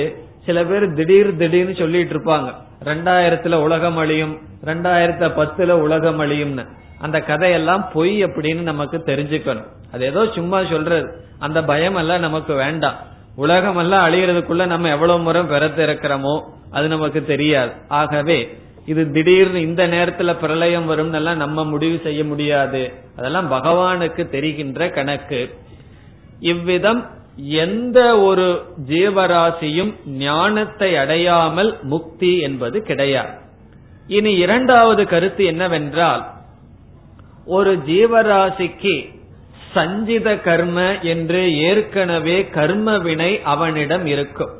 சில பேர் திடீர்னு சொல்லிட்டு இருப்பாங்க, 2000 உலகம் அழியும், 2010 உலகம் அழியும்னு. அந்த கதையெல்லாம் பொய் அப்படின்னு நமக்கு தெரிஞ்சுக்கணும். அது ஏதோ சும்மா சொல்றது, அந்த பயம் எல்லாம் நமக்கு வேண்டாம். உலகம் எல்லாம் அழியறதுக்குள்ள நம்ம எவ்வளவு முறை பிறந்து இருக்கிறோமோ அது நமக்கு தெரியாது. ஆகவே இது திடீர்னு இந்த நேரத்துல பிரளயம் வரும் நம்ம முடிவு செய்ய முடியாது. அதெல்லாம் பகவானுக்கு தெரிகின்ற கணக்கு. இவ்விதம் எந்த ஒரு ஜீவராசியும் ஞானத்தை அடையாமல் முக்தி என்பது கிடையாது. இனி இரண்டாவது கருத்து என்னவென்றால், ஒரு ஜீவராசிக்கு சஞ்சித கர்ம என்று ஏற்கனவே கர்ம வினை அவனிடம் இருக்கும்.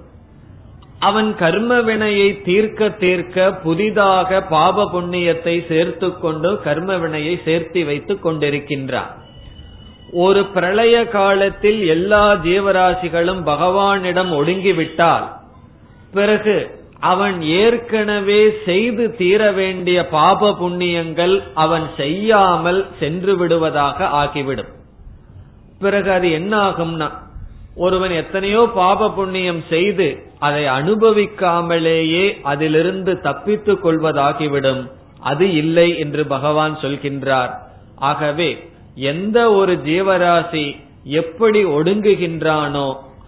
அவன் கர்ம வினையை தீர்க்க தீர்க்க புதிதாக பாப புண்ணியத்தை சேர்த்து கொண்டு கர்ம வினையை சேர்த்து வைத்துக் கொண்டிருக்கின்றான். ஒரு பிரளய காலத்தில் எல்லா ஜீவராசிகளும் பகவானிடம் ஒடுங்கிவிட்டால் பிறகு அவன் ஏற்கனவே செய்து தீர வேண்டிய பாப புண்ணியங்கள் அவன் செய்யாமல் சென்று விடுவதாக ஆகிவிடும். பிறகு அது என்ன ஆகும்னா, ஒருவன் எத்தனையோ பாப புண்ணியம் செய்து அதை அனுபவிக்காமலேயே அதிலிருந்து தப்பித்துக் கொள்வதாகிவிடும். அது இல்லை என்று பகவான் சொல்கின்றார். ஆகவே எந்த ஒரு ஜீவராசி எப்படி ஒடுங்குகின்றானோ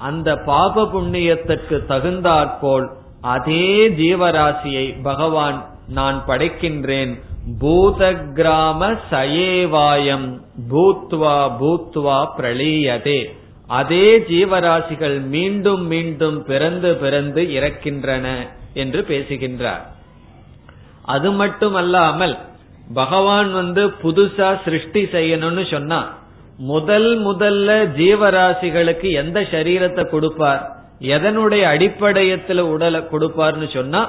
அந்த பாப புண்ணியத்திற்கு தகுந்தாற்போல் அதே ஜீவராசியை பகவான் நான் படைக்கின்றேன். பூத கிராம சயேவாயம் பூத்வா பூத்வா பிரளீயதே. அதே ஜீவராசிகள் மீண்டும் மீண்டும் பிறந்து இறக்கின்றன என்று பேசுகின்றார். அது மட்டுமல்லாமல் பகவான் புதுசா சிருஷ்டி செய்யணும்னு சொன்னா முதல்ல ஜீவராசிகளுக்கு எந்த சரீரத்தை கொடுப்பார், எதனுடைய அடிப்படையத்துல உடலை கொடுப்பார்னு சொன்னா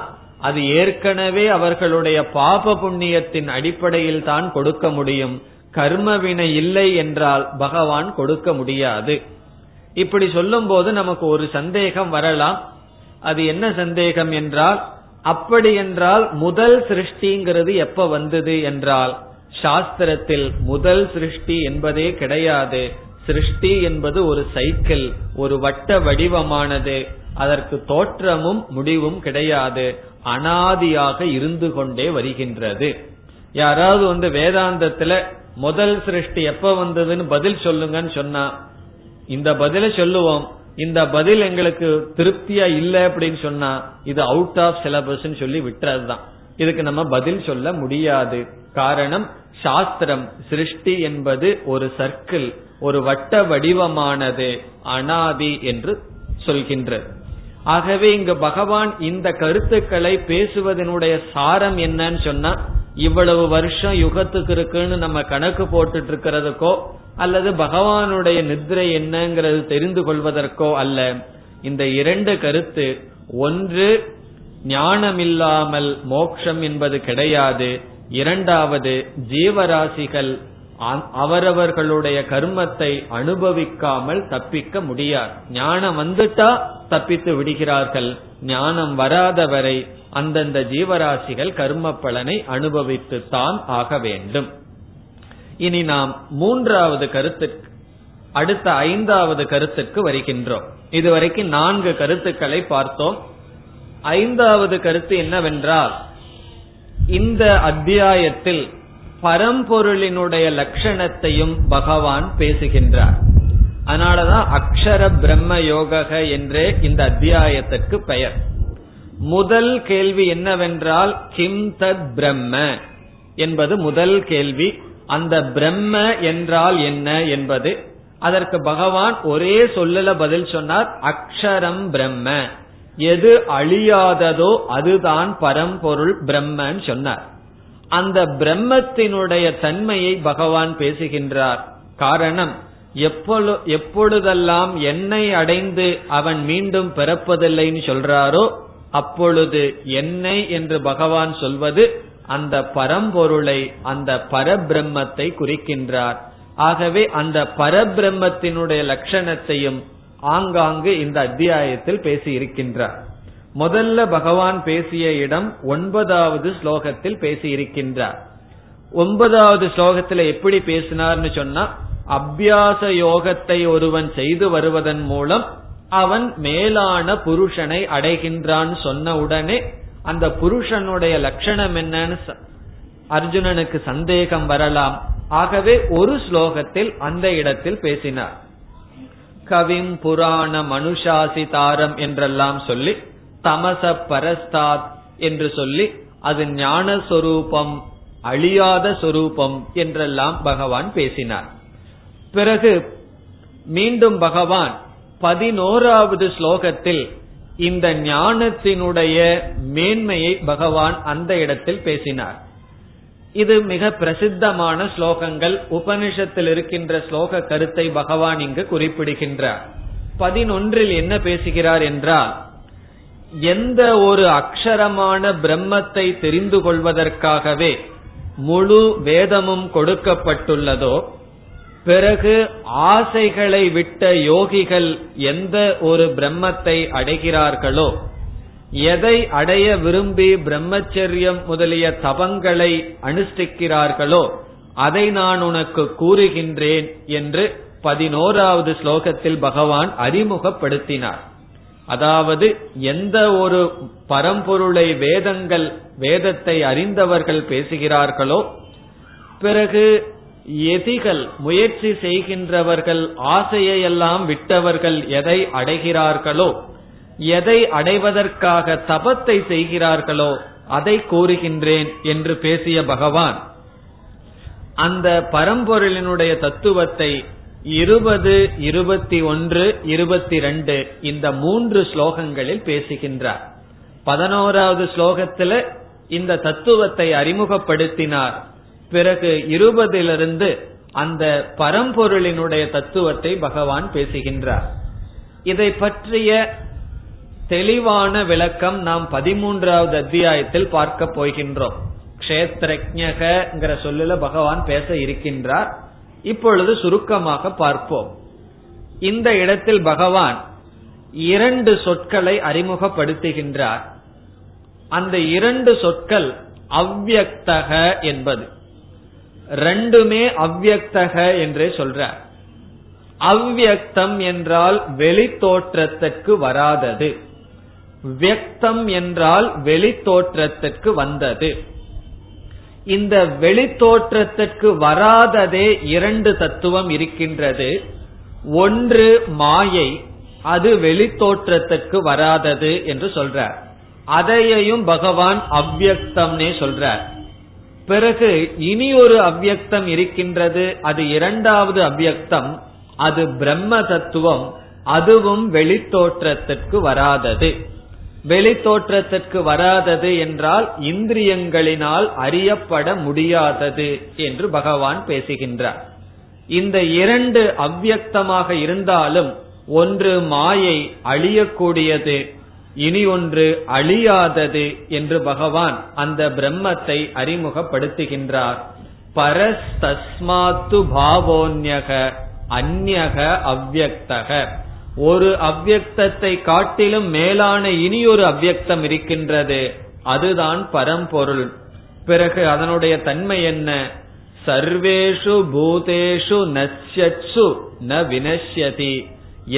அது ஏற்கனவே அவர்களுடைய பாப புண்ணியத்தின் அடிப்படையில் தான் கொடுக்க முடியும். கர்மவினை இல்லை என்றால் பகவான் கொடுக்க முடியாது. இப்படி சொல்லும் போது நமக்கு ஒரு சந்தேகம் வரலாம். அது என்ன சந்தேகம் என்றால், அப்படி என்றால் முதல் சிருஷ்டிங்கிறது எப்ப வந்தது என்றால், சாஸ்திரத்தில் முதல் சிருஷ்டி என்பதே கிடையாது. சிருஷ்டி என்பது ஒரு சைக்கிள், ஒரு வட்ட வடிவமானது. அதற்கு தோற்றமும் முடிவும் கிடையாது. அனாதியாக இருந்து கொண்டே வருகின்றது. யாராவது வேதாந்தத்துல முதல் சிருஷ்டி எப்ப வந்ததுன்னு பதில் சொல்லுங்கன்னு சொன்னா இந்த பதில சொல்லுவோம். இந்த பதில் எங்களுக்கு திருப்தியா இல்ல அப்படின்னு சொன்னா இது அவுட் ஆஃப் சிலபஸ் சொல்லி விட்டுறதுதான். இதுக்கு நம்ம பதில் சொல்ல முடியாது. காரணம், சாஸ்திரம் சிருஷ்டி என்பது ஒரு சர்க்கிள், ஒரு வட்ட வடிவமானது, அனாதி என்று சொல்கின்றது. ஆகவே இங்கு பகவான் இந்த கருத்துக்களை பேசுவதனுடைய சாரம் என்னன்னு சொன்னா, இவ்வளவு வருஷம் யுகத்துக்கு இருக்குன்னு நம்ம கணக்கு போட்டுட்டு இருக்கிறதுக்கோ அல்லது பகவானுடைய நித்ரை என்னங்கிறது தெரிந்து கொள்வதற்கோ அல்ல. இந்த இரண்டு கருத்து, ஒன்று ஞானம் இல்லாமல் மோட்சம் என்பது கிடையாது, இரண்டாவது ஜீவராசிகள் அவரவர்களுடைய கர்மத்தை அனுபவிக்காமல் தப்பிக்க முடியாது. ஞானம் வந்துட்டா தப்பித்து விடுகிறார்கள், ஞானம் வராதவரை அந்தந்த ஜீவராசிகள் கர்ம பலனை அனுபவித்துத்தான் ஆக வேண்டும். இனி நாம் மூன்றாவது கருத்துக்கு, அடுத்த ஐந்தாவது கருத்துக்கு வருகின்றோம். இதுவரைக்கும் 4 கருத்துக்களை பார்த்தோம். ஐந்தாவது கருத்து என்னவென்றால், இந்த அத்தியாயத்தில் பரம்பொருளினுடைய லட்சணத்தையும் பகவான் பேசுகின்றார். அதனாலதான் அக்ஷர பிரம்ம யோக என்றே இந்த அத்தியாயத்திற்கு பெயர். முதல் கேள்வி என்னவென்றால், கிம் தத் பிரம்ம என்பது முதல் கேள்வி. அந்த பிரம்ம என்றால் என்ன என்பது. அதற்கு பகவான் ஒரே சொல்லல பதில் சொன்னார், அக்ஷரம் பிரம்ம, எது அழியாததோ அதுதான் பரம்பொருள் பிரம்மன் சொன்னார். அந்த பிரம்மத்தினுடைய தன்மையை பகவான் பேசுகின்றார். காரணம், எப்பொழுதெல்லாம் என்னை அடைந்து அவன் மீண்டும் பிறப்பதில்லைன்னு சொல்றாரோ அப்பொழுது என்னை என்று பகவான் சொல்வது அந்த பரம்பொருளை, அந்த பரபிரம்மத்தை குறிக்கின்றார். ஆகவே அந்த பரபிரம்மத்தினுடைய லட்சணத்தையும் ஆங்காங்கு இந்த அத்தியாயத்தில் பேசி இருக்கின்றார். முதல்ல பகவான் பேசிய இடம் 9வது ஸ்லோகத்தில் பேசி இருக்கின்றார். 9வது ஸ்லோகத்தில் எப்படி பேசினார்னு சொன்னா, அபியாச யோகத்தை ஒருவன் செய்து வருவதன் மூலம் அவன் மேலான புருஷனை அடைகின்றான் சொன்ன உடனே அந்த புருஷனுடைய லட்சணம் என்னன்னு அர்ஜுனனுக்கு சந்தேகம் வரலாம். ஆகவே ஒரு ஸ்லோகத்தில் அந்த இடத்தில் பேசினார். கவிம் புராண மனுஷாசிதாரம் என்றெல்லாம் சொல்லி, தமச பரஸ்தாத் என்று சொல்லி, அது ஞான சொரூபம், அழியாத சொரூபம் என்றெல்லாம் பகவான் பேசினார். பிறகு மீண்டும் பகவான் 11வது ஸ்லோகத்தில் இந்த ஞானத்தினுடைய மேன்மையை பகவான் அந்த இடத்தில் பேசினார். இது மிக பிரசித்தமான ஸ்லோகங்கள். உபனிஷத்தில் இருக்கின்ற ஸ்லோக கருத்தை பகவான் இங்கு குறிப்பிடுகின்றார். 11ல் என்ன பேசுகிறார் என்றால், எந்த ஒரு அக்ஷரமான பிரம்மத்தை தெரிந்து கொள்வதற்காகவே முழு வேதமும் கொடுக்கப்பட்டுள்ளதோ, பிறகு ஆசைகளை விட்ட யோகிகள் எந்த ஒரு பிரம்மத்தை அடைகிறார்களோ, எதை அடைய விரும்பி பிரம்மச்சரியம் முதலிய தவங்களை அனுஷ்டிக்கிறார்களோ அதை நான் உனக்கு கூறுகின்றேன் என்று 11வது ஸ்லோகத்தில் பகவான் அறிமுகப்படுத்தினார். அதாவது எந்த ஒரு பரம்பொருளை வேதத்தை அறிந்தவர்கள் பேசுகிறார்களோ, பிறகு எதிகள் முயற்சி செய்கின்றவர்கள், ஆசையெல்லாம் விட்டவர்கள் எதை அடைகிறார்களோ, எதை அடைவதற்காக தபத்தை செய்கிறார்களோ அதை கூறுகின்றேன் என்று பேசிய பகவான் அந்த பரம்பொருளினுடைய தத்துவத்தை 20, 21, 22 இந்த 3 ஸ்லோகங்களில் பேசுகின்றார். 11வது ஸ்லோகத்தில் இந்த தத்துவத்தை அறிமுகப்படுத்தினார். பிறகு 20லிருந்து அந்த பரம்பொருளினுடைய தத்துவத்தை பகவான் பேசுகின்றார். இதை பற்றிய தெளிவான விளக்கம் நாம் 13வது அத்தியாயத்தில் பார்க்க போகின்றோம். க்ஷேத்ரஜ்ஞகிற சொல்லுல பகவான் பேச இருக்கின்றார். இப்பொழுது சுருக்கமாக பார்ப்போம். இந்த இடத்தில் பகவான் 2 சொற்களை அறிமுகப்படுத்துகின்றார். அந்த 2 சொற்கள் அவ்யக்தக என்பது. 2மே அவ்யக்தக என்றே சொல்றார். அவ்யக்தம் என்றால் வெளி தோற்றத்திற்கு வராதது, வியக்தம் என்றால் வெளி தோற்றத்திற்கு வந்தது. இந்த வெளி தோற்றத்திற்கு வராததே 2 தத்துவம் இருக்கின்றது. ஒன்று மாயை, அது வெளி தோற்றத்திற்கு வராதது என்று சொல்றார். அதையையும் பகவான் அவ்யக்தம்னே சொல்றார். பிறகு இனி ஒரு அவ்யக்தம் இருக்கின்றது, அது 2வது அவ்யக்தம், அது பிரம்ம தத்துவம், அதுவும் வெளித்தோற்றத்திற்கு வராதது. வெளித்தோற்றத்திற்கு வராதது என்றால் இந்திரியங்களினால் அறியப்பட முடியாதது என்று பகவான் பேசுகின்றார். இந்த 2 அவ்யக்தமாக இருந்தாலும், ஒன்று மாயை அழியக்கூடியது, இனி ஒன்று அழியாதது என்று பகவான் அந்த பிரம்மத்தை அறிமுகப்படுத்துகின்றார். பரஸ்தஸ்மாத்து பாவோன்யக அந்யக அவ்யக்தக. ஒரு அவ்யக்தத்தை காட்டிலும் மேலான இனி ஒரு அவ்யக்தம் இருக்கின்றது, அதுதான் பரம்பொருள். பிறகு அதனுடைய தன்மை என்ன? சர்வேஷு பூதேஷு நஷ்யத்சு ந வினஷ்யதி.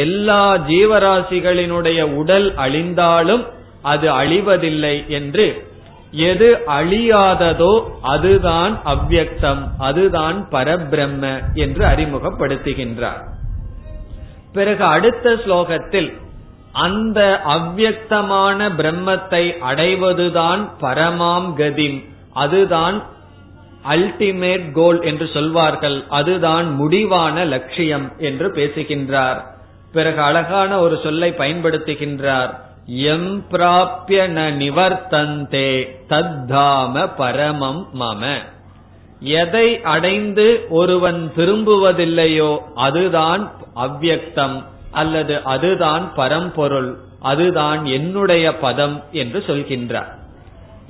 எல்லா ஜீவராசிகளினுடைய உடல் அழிந்தாலும் அது அழிவதில்லை என்று, எது அழியாததோ அதுதான் அவ்யக்தம், அதுதான் பரபிரம்ம என்று அறிமுகப்படுத்துகின்றார். பிறகு அடுத்த ஸ்லோகத்தில் அந்த அவ்யக்தமான பிரம்மத்தை அடைவதுதான் பரமாம் கதிம், அதுதான் அல்டிமேட் கோல் என்று சொல்வார்கள், அதுதான் முடிவான லட்சியம் என்று பேசுகின்றார். பிறகு அழகான ஒரு சொல்லை பயன்படுத்துகின்றார், எம் பிராப்ய ந நிவர்த்தந்தே தத்தாம பரமம் மம. எதை அடைந்து ஒருவன் திரும்புவதில்லையோ அதுதான் அவ்யக்தம் அல்லது அதுதான் பரம்பொருள், அதுதான் என்னுடைய பதம் என்று சொல்கின்றார்.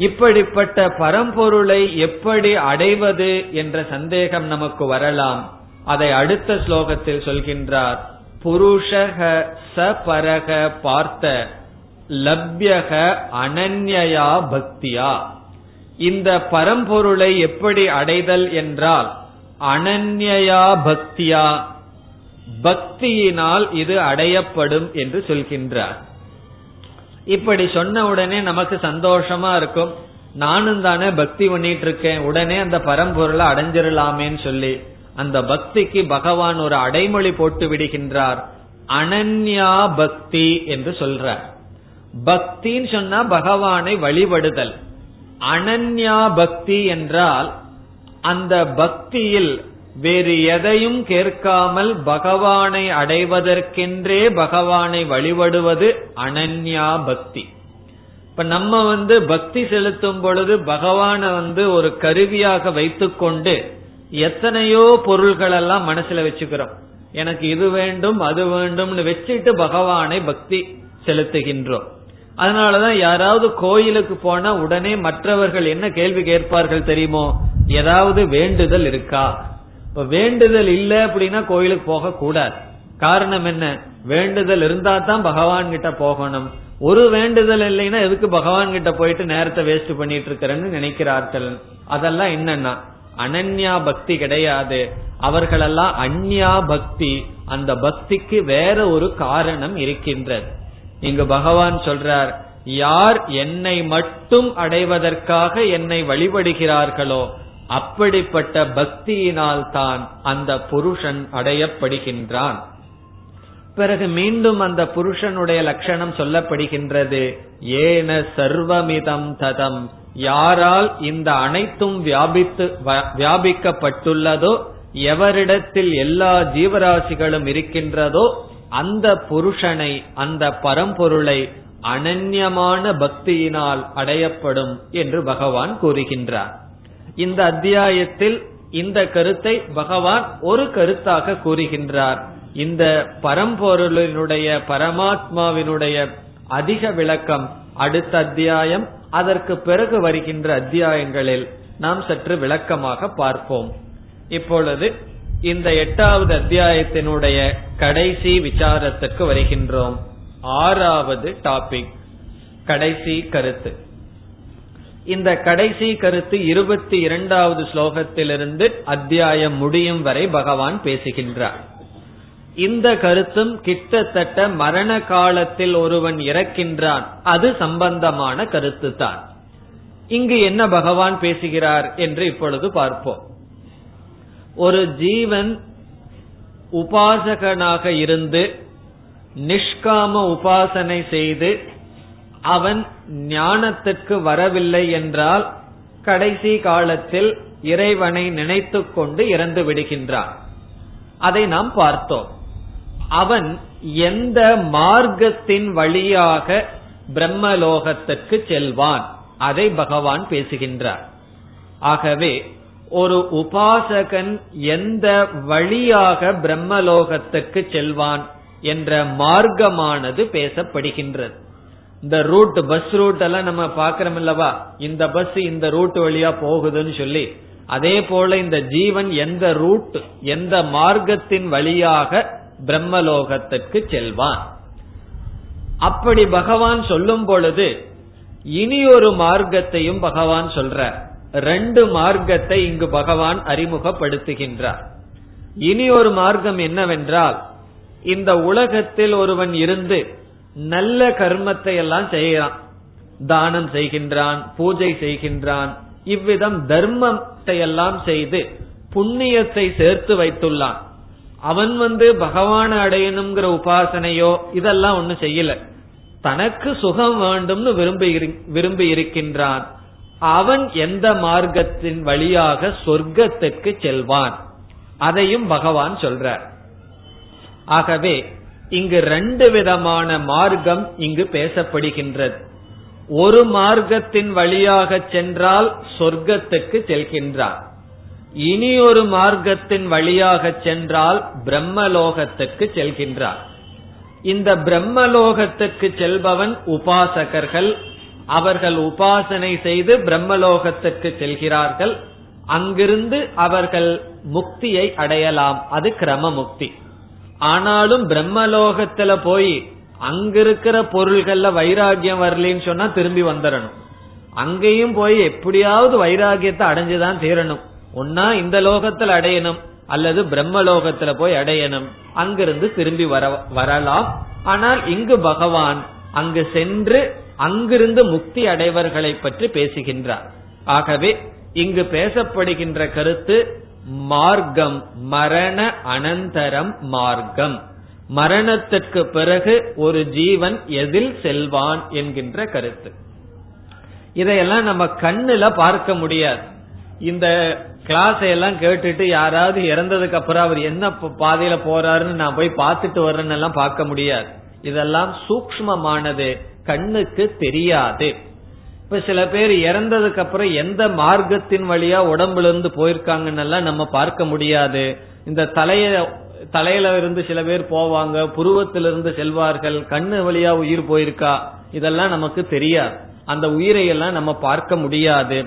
இப்படிப்பட்ட பரம்பொருளை எப்படி அடைவது என்ற சந்தேகம் நமக்கு வரலாம். அதை அடுத்த ஸ்லோகத்தில் சொல்கின்றார், புருஷக சபரக பார்த்த லப்யக அனன்யா பக்தியா. இந்த பரம்பொருளை எப்படி அடைதல் என்றால் அனன்யா பக்தியா, பக்தியினால் இது அடையப்படும் என்று சொல்கின்றார். இப்படி சொன்ன உடனே நமக்கு சந்தோஷமா இருக்கும், நானும் தானே பக்தி பண்ணிட்டு இருக்கேன், உடனே அந்த பரம்பொருளை அடைஞ்சிடலாமேன்னு சொல்லி. அந்த பக்திக்கு பகவான் ஒரு அடைமொழி போட்டு விடுகின்றார், அனன்யா பக்தி என்று சொல்றார். பக்தின்னு சொன்னா பகவானை வழிபடுதல், அனன்யா பக்தி என்றால் அந்த பக்தியில் வேறு எதையும் கேட்காமல் பகவானை அடைவதற்கென்றே பகவானை வழிபடுவது அனன்யா பக்தி. இப்ப நம்ம பக்தி செலுத்தும் பொழுது பகவானை ஒரு கருவியாக வைத்துக்கொண்டு எத்தனையோ பொருள்கள் எல்லாம் மனசுல வச்சுக்கிறோம், எனக்கு இது வேண்டும் அது வேண்டும்னு வச்சுட்டு பகவானை பக்தி செலுத்துகின்றோம். அதனாலதான் யாராவது கோயிலுக்கு போனா உடனே மற்றவர்கள் என்ன கேள்வி கேட்பார்கள் தெரியுமோ, ஏதாவது வேண்டுதல் இருக்கா? இப்ப வேண்டுதல் இல்ல அப்படின்னா கோயிலுக்கு போக கூடாது. காரணம் என்ன? வேண்டுதல் இருந்தா தான் பகவான் கிட்ட போகணும். ஒரு வேண்டுதல் இல்லைன்னா எதுக்கு பகவான் கிட்ட போயிட்டு நேரத்தை வேஸ்ட் பண்ணிட்டு இருக்கிறேன்னு நினைக்கிறார்கள். அதெல்லாம் என்னன்னா அனன்யா பக்தி கிடையாது, அவர்களெல்லாம் அந்யா பக்தி. அந்த பக்திக்கு வேற ஒரு காரணம் இருக்கின்றது. இங்கு பகவான் சொல்றார், யார் என்னை மட்டும் அடைவதற்காக என்னை வழிபடுகிறார்களோ அப்படிப்பட்ட பக்தியினால் தான் அந்த புருஷன் அடையப்படுகின்றான். பிறகு மீண்டும் அந்த புருஷனுடைய லட்சணம் சொல்லப்படுகின்றது, ஏன சர்வமிதம் ததம், யாரால் இந்த அனைத்தும் வியாபிக்கப்பட்டுள்ளதோ, எவரிடத்தில் எல்லா ஜீவராசிகளும் இருக்கின்றதோ அந்த புருஷனை, அந்த பரம்பொருளை அனன்யமான பக்தியினால் அடையப்படும் என்று பகவான் கூறுகின்றார். இந்த அத்தியாயத்தில் இந்த கருத்தை பகவான் ஒரு கருத்தாக கூறுகின்றார். இந்த பரம்பொருளினுடைய பரமாத்மாவினுடைய அதிக விளக்கம் அடுத்த அத்தியாயம், அதற்கு பிறகு வருகின்ற அத்தியாயங்களில் நாம் சற்று விளக்கமாக பார்ப்போம். இப்பொழுது இந்த 8வது அத்தியாயத்தினுடைய கடைசி விசாரத்துக்கு வருகின்றோம். 6வது டாபிக், கடைசி கருத்து. இந்த கடைசி கருத்து 22வது ஸ்லோகத்திலிருந்து அத்தியாயம் முடியும் வரை பகவான் பேசுகின்றார். இந்த கருத்தும் கிட்டத்தட்ட மரண காலத்தில் ஒருவன் இறக்கின்றான், அது சம்பந்தமான கருத்து தான். இங்கு என்ன பகவான் பேசுகிறார் என்று இப்பொழுது பார்ப்போம். ஒரு ஜீவன் உபாசகனாக இருந்து நிஷ்காம உபாசனை செய்து அவன் ஞானத்திற்கு வரவில்லை என்றால் கடைசி காலத்தில் இறைவனை நினைத்து கொண்டு இறந்து விடுகின்றான். அதை நாம் பார்த்தோம். அவன் எந்த மார்க்கத்தின் வழியாக பிரம்மலோகத்திற்கு செல்வான், அதை பகவான் பேசுகின்றார். ஆகவே ஒரு உபாசகன் எந்த வழியாக பிரம்மலோகத்திற்கு செல்வான் என்ற மார்க்கமானது பேசப்படுகின்றது. இந்த ரூட், பஸ் ரூட் எல்லாம் நம்ம பாக்கிறோம் இல்லவா, இந்த பஸ் இந்த ரூட் வழியா போகுதுன்னு சொல்லி, அதே போல இந்த ஜீவன் எந்த ரூட், எந்த மார்க்கத்தின் வழியாக பிரம்மலோகத்திற்கு செல்வான். அப்படி பகவான் சொல்லும் பொழுது இனி ஒரு மார்க்கத்தையும் பகவான் சொல்றார். ரெண்டு மார்க்கத்தை இங்கு பகவான் அறிமுகப்படுத்துகின்றார். இனி ஒரு மார்க்கம் என்னவென்றால், இந்த உலகத்தில் ஒருவன் இருந்து நல்ல கர்மத்தை எல்லாம் செய்கிறான், தானம் செய்கின்றான், பூஜை செய்கின்றான், இவ்விதம் தர்மத்தை எல்லாம் செய்து புண்ணியத்தை சேர்த்து வைத்துள்ளான். அவன் பகவானை அடையணுங்கிற உபாசனையோ இதெல்லாம் ஒண்ணு செய்யல, தனக்கு சுகம் வேண்டும்னு விரும்பி இருக்கின்றான். அவன் எந்த மார்க்கத்தின் வழியாக சொர்க்கத்திற்கு செல்வான் அதையும் பகவான் சொல்றார். ஆகவே இங்கு ரெண்டு விதமான மார்க்கம் இங்கு பேசப்படுகின்றது. ஒரு மார்க்கத்தின் வழியாக சென்றால் சொர்க்கத்துக்கு செல்கின்றார், இனி ஒரு மார்க்கத்தின் வழியாக சென்றால் பிரம்மலோகத்துக்கு செல்கின்றார். இந்த பிரம்மலோகத்துக்கு செல்பவன் உபாசகர்கள், அவர்கள் உபாசனை செய்து பிரம்மலோகத்துக்கு செல்கிறார்கள். அங்கிருந்து அவர்கள் முக்தியை அடையலாம், அது கிரம முக்தி. ஆனாலும் பிரம்மலோகத்துல போய் அங்கிருக்கிற பொருள்கள்ல வைராகியம் வரலன்னு சொன்னா திரும்பி வந்துடணும். அங்கேயும் போய் எப்படியாவது வைராகியத்தை அடைஞ்சுதான் தீரணும். ஒன்னா இந்த லோகத்துல அடையணும், அல்லது பிரம்மலோகத்துல போய் அடையணும். அங்கிருந்து திரும்பி வரலாம். ஆனால் இங்கு பகவான் அங்கு சென்று அங்கிருந்து முக்தி அடைவர்களை பற்றி பேசுகின்றார். ஆகவே இங்கு பேசப்படுகின்ற கருத்து மார்க்கம், மரண அனந்தரம் மார்க்கம், மரணத்திற்கு பிறகு ஒரு ஜீவன் எதில் செல்வான் என்கின்ற கருத்து. இதையெல்லாம் நம்ம கண்ணுல பார்க்க முடியாது. இந்த கிளாஸ் எல்லாம் கேட்டுட்டு யாராவது இறந்ததுக்கு அப்புறம் அவர் என்ன பாதையில போறாருன்னு நான் போய் பார்த்துட்டு வர்றேன்னு எல்லாம் பார்க்க முடியாது. இதெல்லாம் சூக்ஷ்மமானது, கண்ணுக்கு தெரியாது. இப்ப சில பேர் இறந்ததுக்கு அப்புறம் எந்த மார்க்கத்தின் வழியா உடம்புல இருந்து போயிருக்காங்கன்னு எல்லாம் நம்ம பார்க்க முடியாது. இந்த தலையில இருந்து சில பேர் போவாங்க, புருவத்திலிருந்து செல்வார்கள், கண்ணு வழியா உயிர் போயிருக்கா, இதெல்லாம் நமக்கு தெரியாது. அந்த உயிரை எல்லாம் நம்ம பார்க்க முடியாது.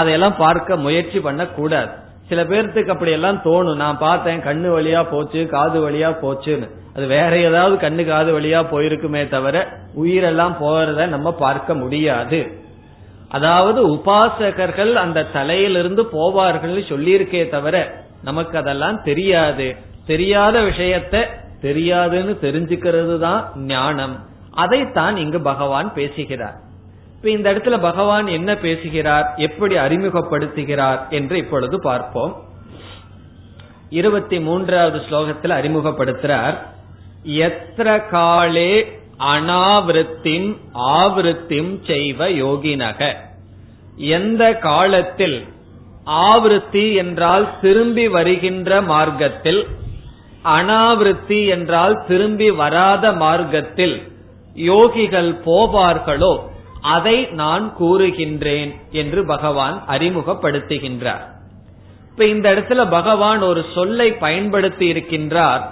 அதையெல்லாம் பார்க்க முயற்சி பண்ண கூடாது. சில பேர்த்துக்கு அப்படி எல்லாம் தோணும், நான் பார்த்தேன் கண்ணு வழியா போச்சு, காது வழியா போச்சுன்னு. அது வேற ஏதாவது கண்ணு காது வழியா போயிருக்குமே தவிர உயிரெல்லாம் போறத நம்ம பார்க்க முடியாது. அதாவது உபாசகர்கள் அந்த தலையிலிருந்து போவார்கள் சொல்லியிருக்கே தவிர நமக்கு அதெல்லாம் தெரியாது. தெரியாத விஷயத்த தெரியாதுன்னு தெரிஞ்சுக்கிறது தான் ஞானம். அதைத்தான் இங்கு பகவான் பேசுகிறார். இப்ப இந்த இடத்துல பகவான் என்ன பேசுகிறார், எப்படி அறிமுகப்படுத்துகிறார் என்று இப்பொழுது பார்ப்போம். 23வது ஸ்லோகத்தில் அறிமுகப்படுத்துறார். யத்ர காலே அனாவிருத்திம் ஆவிருத்திம் செய்வ யோகினக. எந்த காலத்தில், ஆவிருத்தி என்றால் திரும்பி வருகின்ற மார்க்கத்தில், அனாவிருத்தி என்றால் திரும்பி வராத மார்க்கத்தில் யோகிகள் போவார்களோ அதை நான் கூறுகின்றேன் என்று பகவான் அறிமுகப்படுத்துகின்றார். இப்ப இந்த இடத்துல பகவான் ஒரு சொல்லை பயன்படுத்தி இருக்கின்றார்.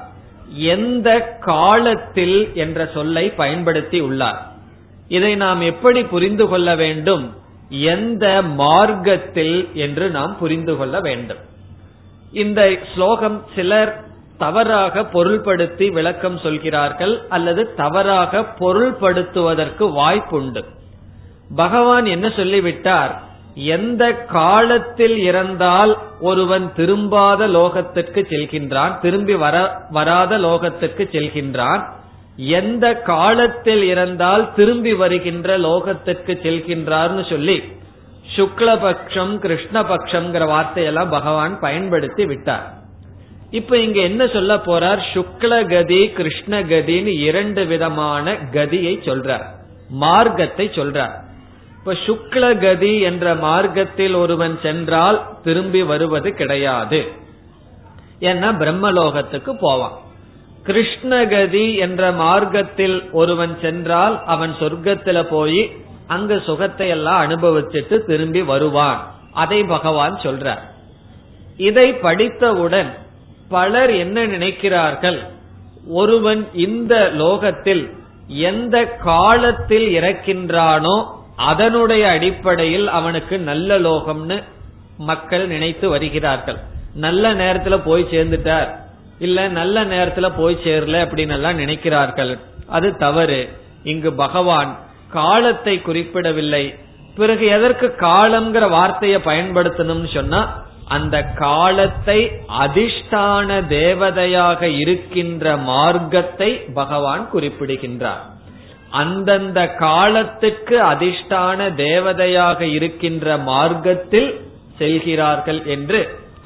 எந்த காலத்தில் என்ற சொல்லை பயன்படுத்தி உள்ளார். இதை நாம் எப்படி புரிந்து கொள்ள வேண்டும், எந்த மார்க்கத்தில் என்று நாம் புரிந்து கொள்ள வேண்டும். இந்த ஸ்லோகம் சிலர் தவறாக பொருள்படுத்தி விளக்கம் சொல்கிறார்கள், அல்லது தவறாக பொருள்படுத்துவதற்கு வாய்ப்புண்டு. பகவான் என்ன சொல்லிவிட்டார், எந்த காலத்தில் இறந்தால் ஒருவன் திரும்பாத லோகத்திற்கு செல்கின்றான், திரும்பி வராத லோகத்திற்கு செல்கின்றான், எந்த காலத்தில் இறந்தால் திரும்பி வருகின்ற லோகத்திற்கு செல்கின்றார்னு சொல்லி சுக்லபக்ஷம் கிருஷ்ணபக்ஷம்ங்கிற வார்த்தையெல்லாம் பகவான் பயன்படுத்தி விட்டார். இப்ப இங்க என்ன சொல்ல போறார், சுக்லகதி கிருஷ்ணகதின்னு இரண்டு விதமான கதியை சொல்றார், மார்க்கத்தை சொல்றார். இப்ப சுக்லகதி என்ற மார்க்கத்தில் ஒருவன் சென்றால் திரும்பி வருவது கிடையாது, ஏன்னா பிரம்மலோகத்துக்கு போவான். கிருஷ்ணகதி என்ற மார்க்கத்தில் ஒருவன் சென்றால் அவன் சொர்க்கத்துல போய் அங்க சுகத்தை எல்லாம் அனுபவிச்சுட்டு திரும்பி வருவான், அதை பகவான் சொல்றார். இதை படித்தவுடன் பலர் என்ன நினைக்கிறார்கள், ஒருவன் இந்த லோகத்தில் எந்த காலத்தில் இறக்கின்றானோ அதனுடைய அடிப்படையில் அவனுக்கு நல்ல லோகம்னு மக்கள் நினைத்து வருகிறார்கள். நல்ல நேரத்துல போய் சேர்ந்துட்டார், இல்ல நல்ல நேரத்துல போய் சேரல அப்படின்னு எல்லாம் நினைக்கிறார்கள். அது தவறு. இங்கு பகவான் காலத்தை குறிப்பிடவில்லை. பிறகு எதற்கு காலம்ங்கிற வார்த்தையை பயன்படுத்தணும்னு சொன்னா, அந்த காலத்தை அதிஷ்டான தேவதையாக இருக்கின்ற மார்க்கத்தை பகவான் குறிப்பிடுகின்றார். அந்தந்த காலத்துக்கு அதிஷ்டான தேவதையாக இருக்கின்ற மார்க்கத்தில் செல்கிறார்கள் என்று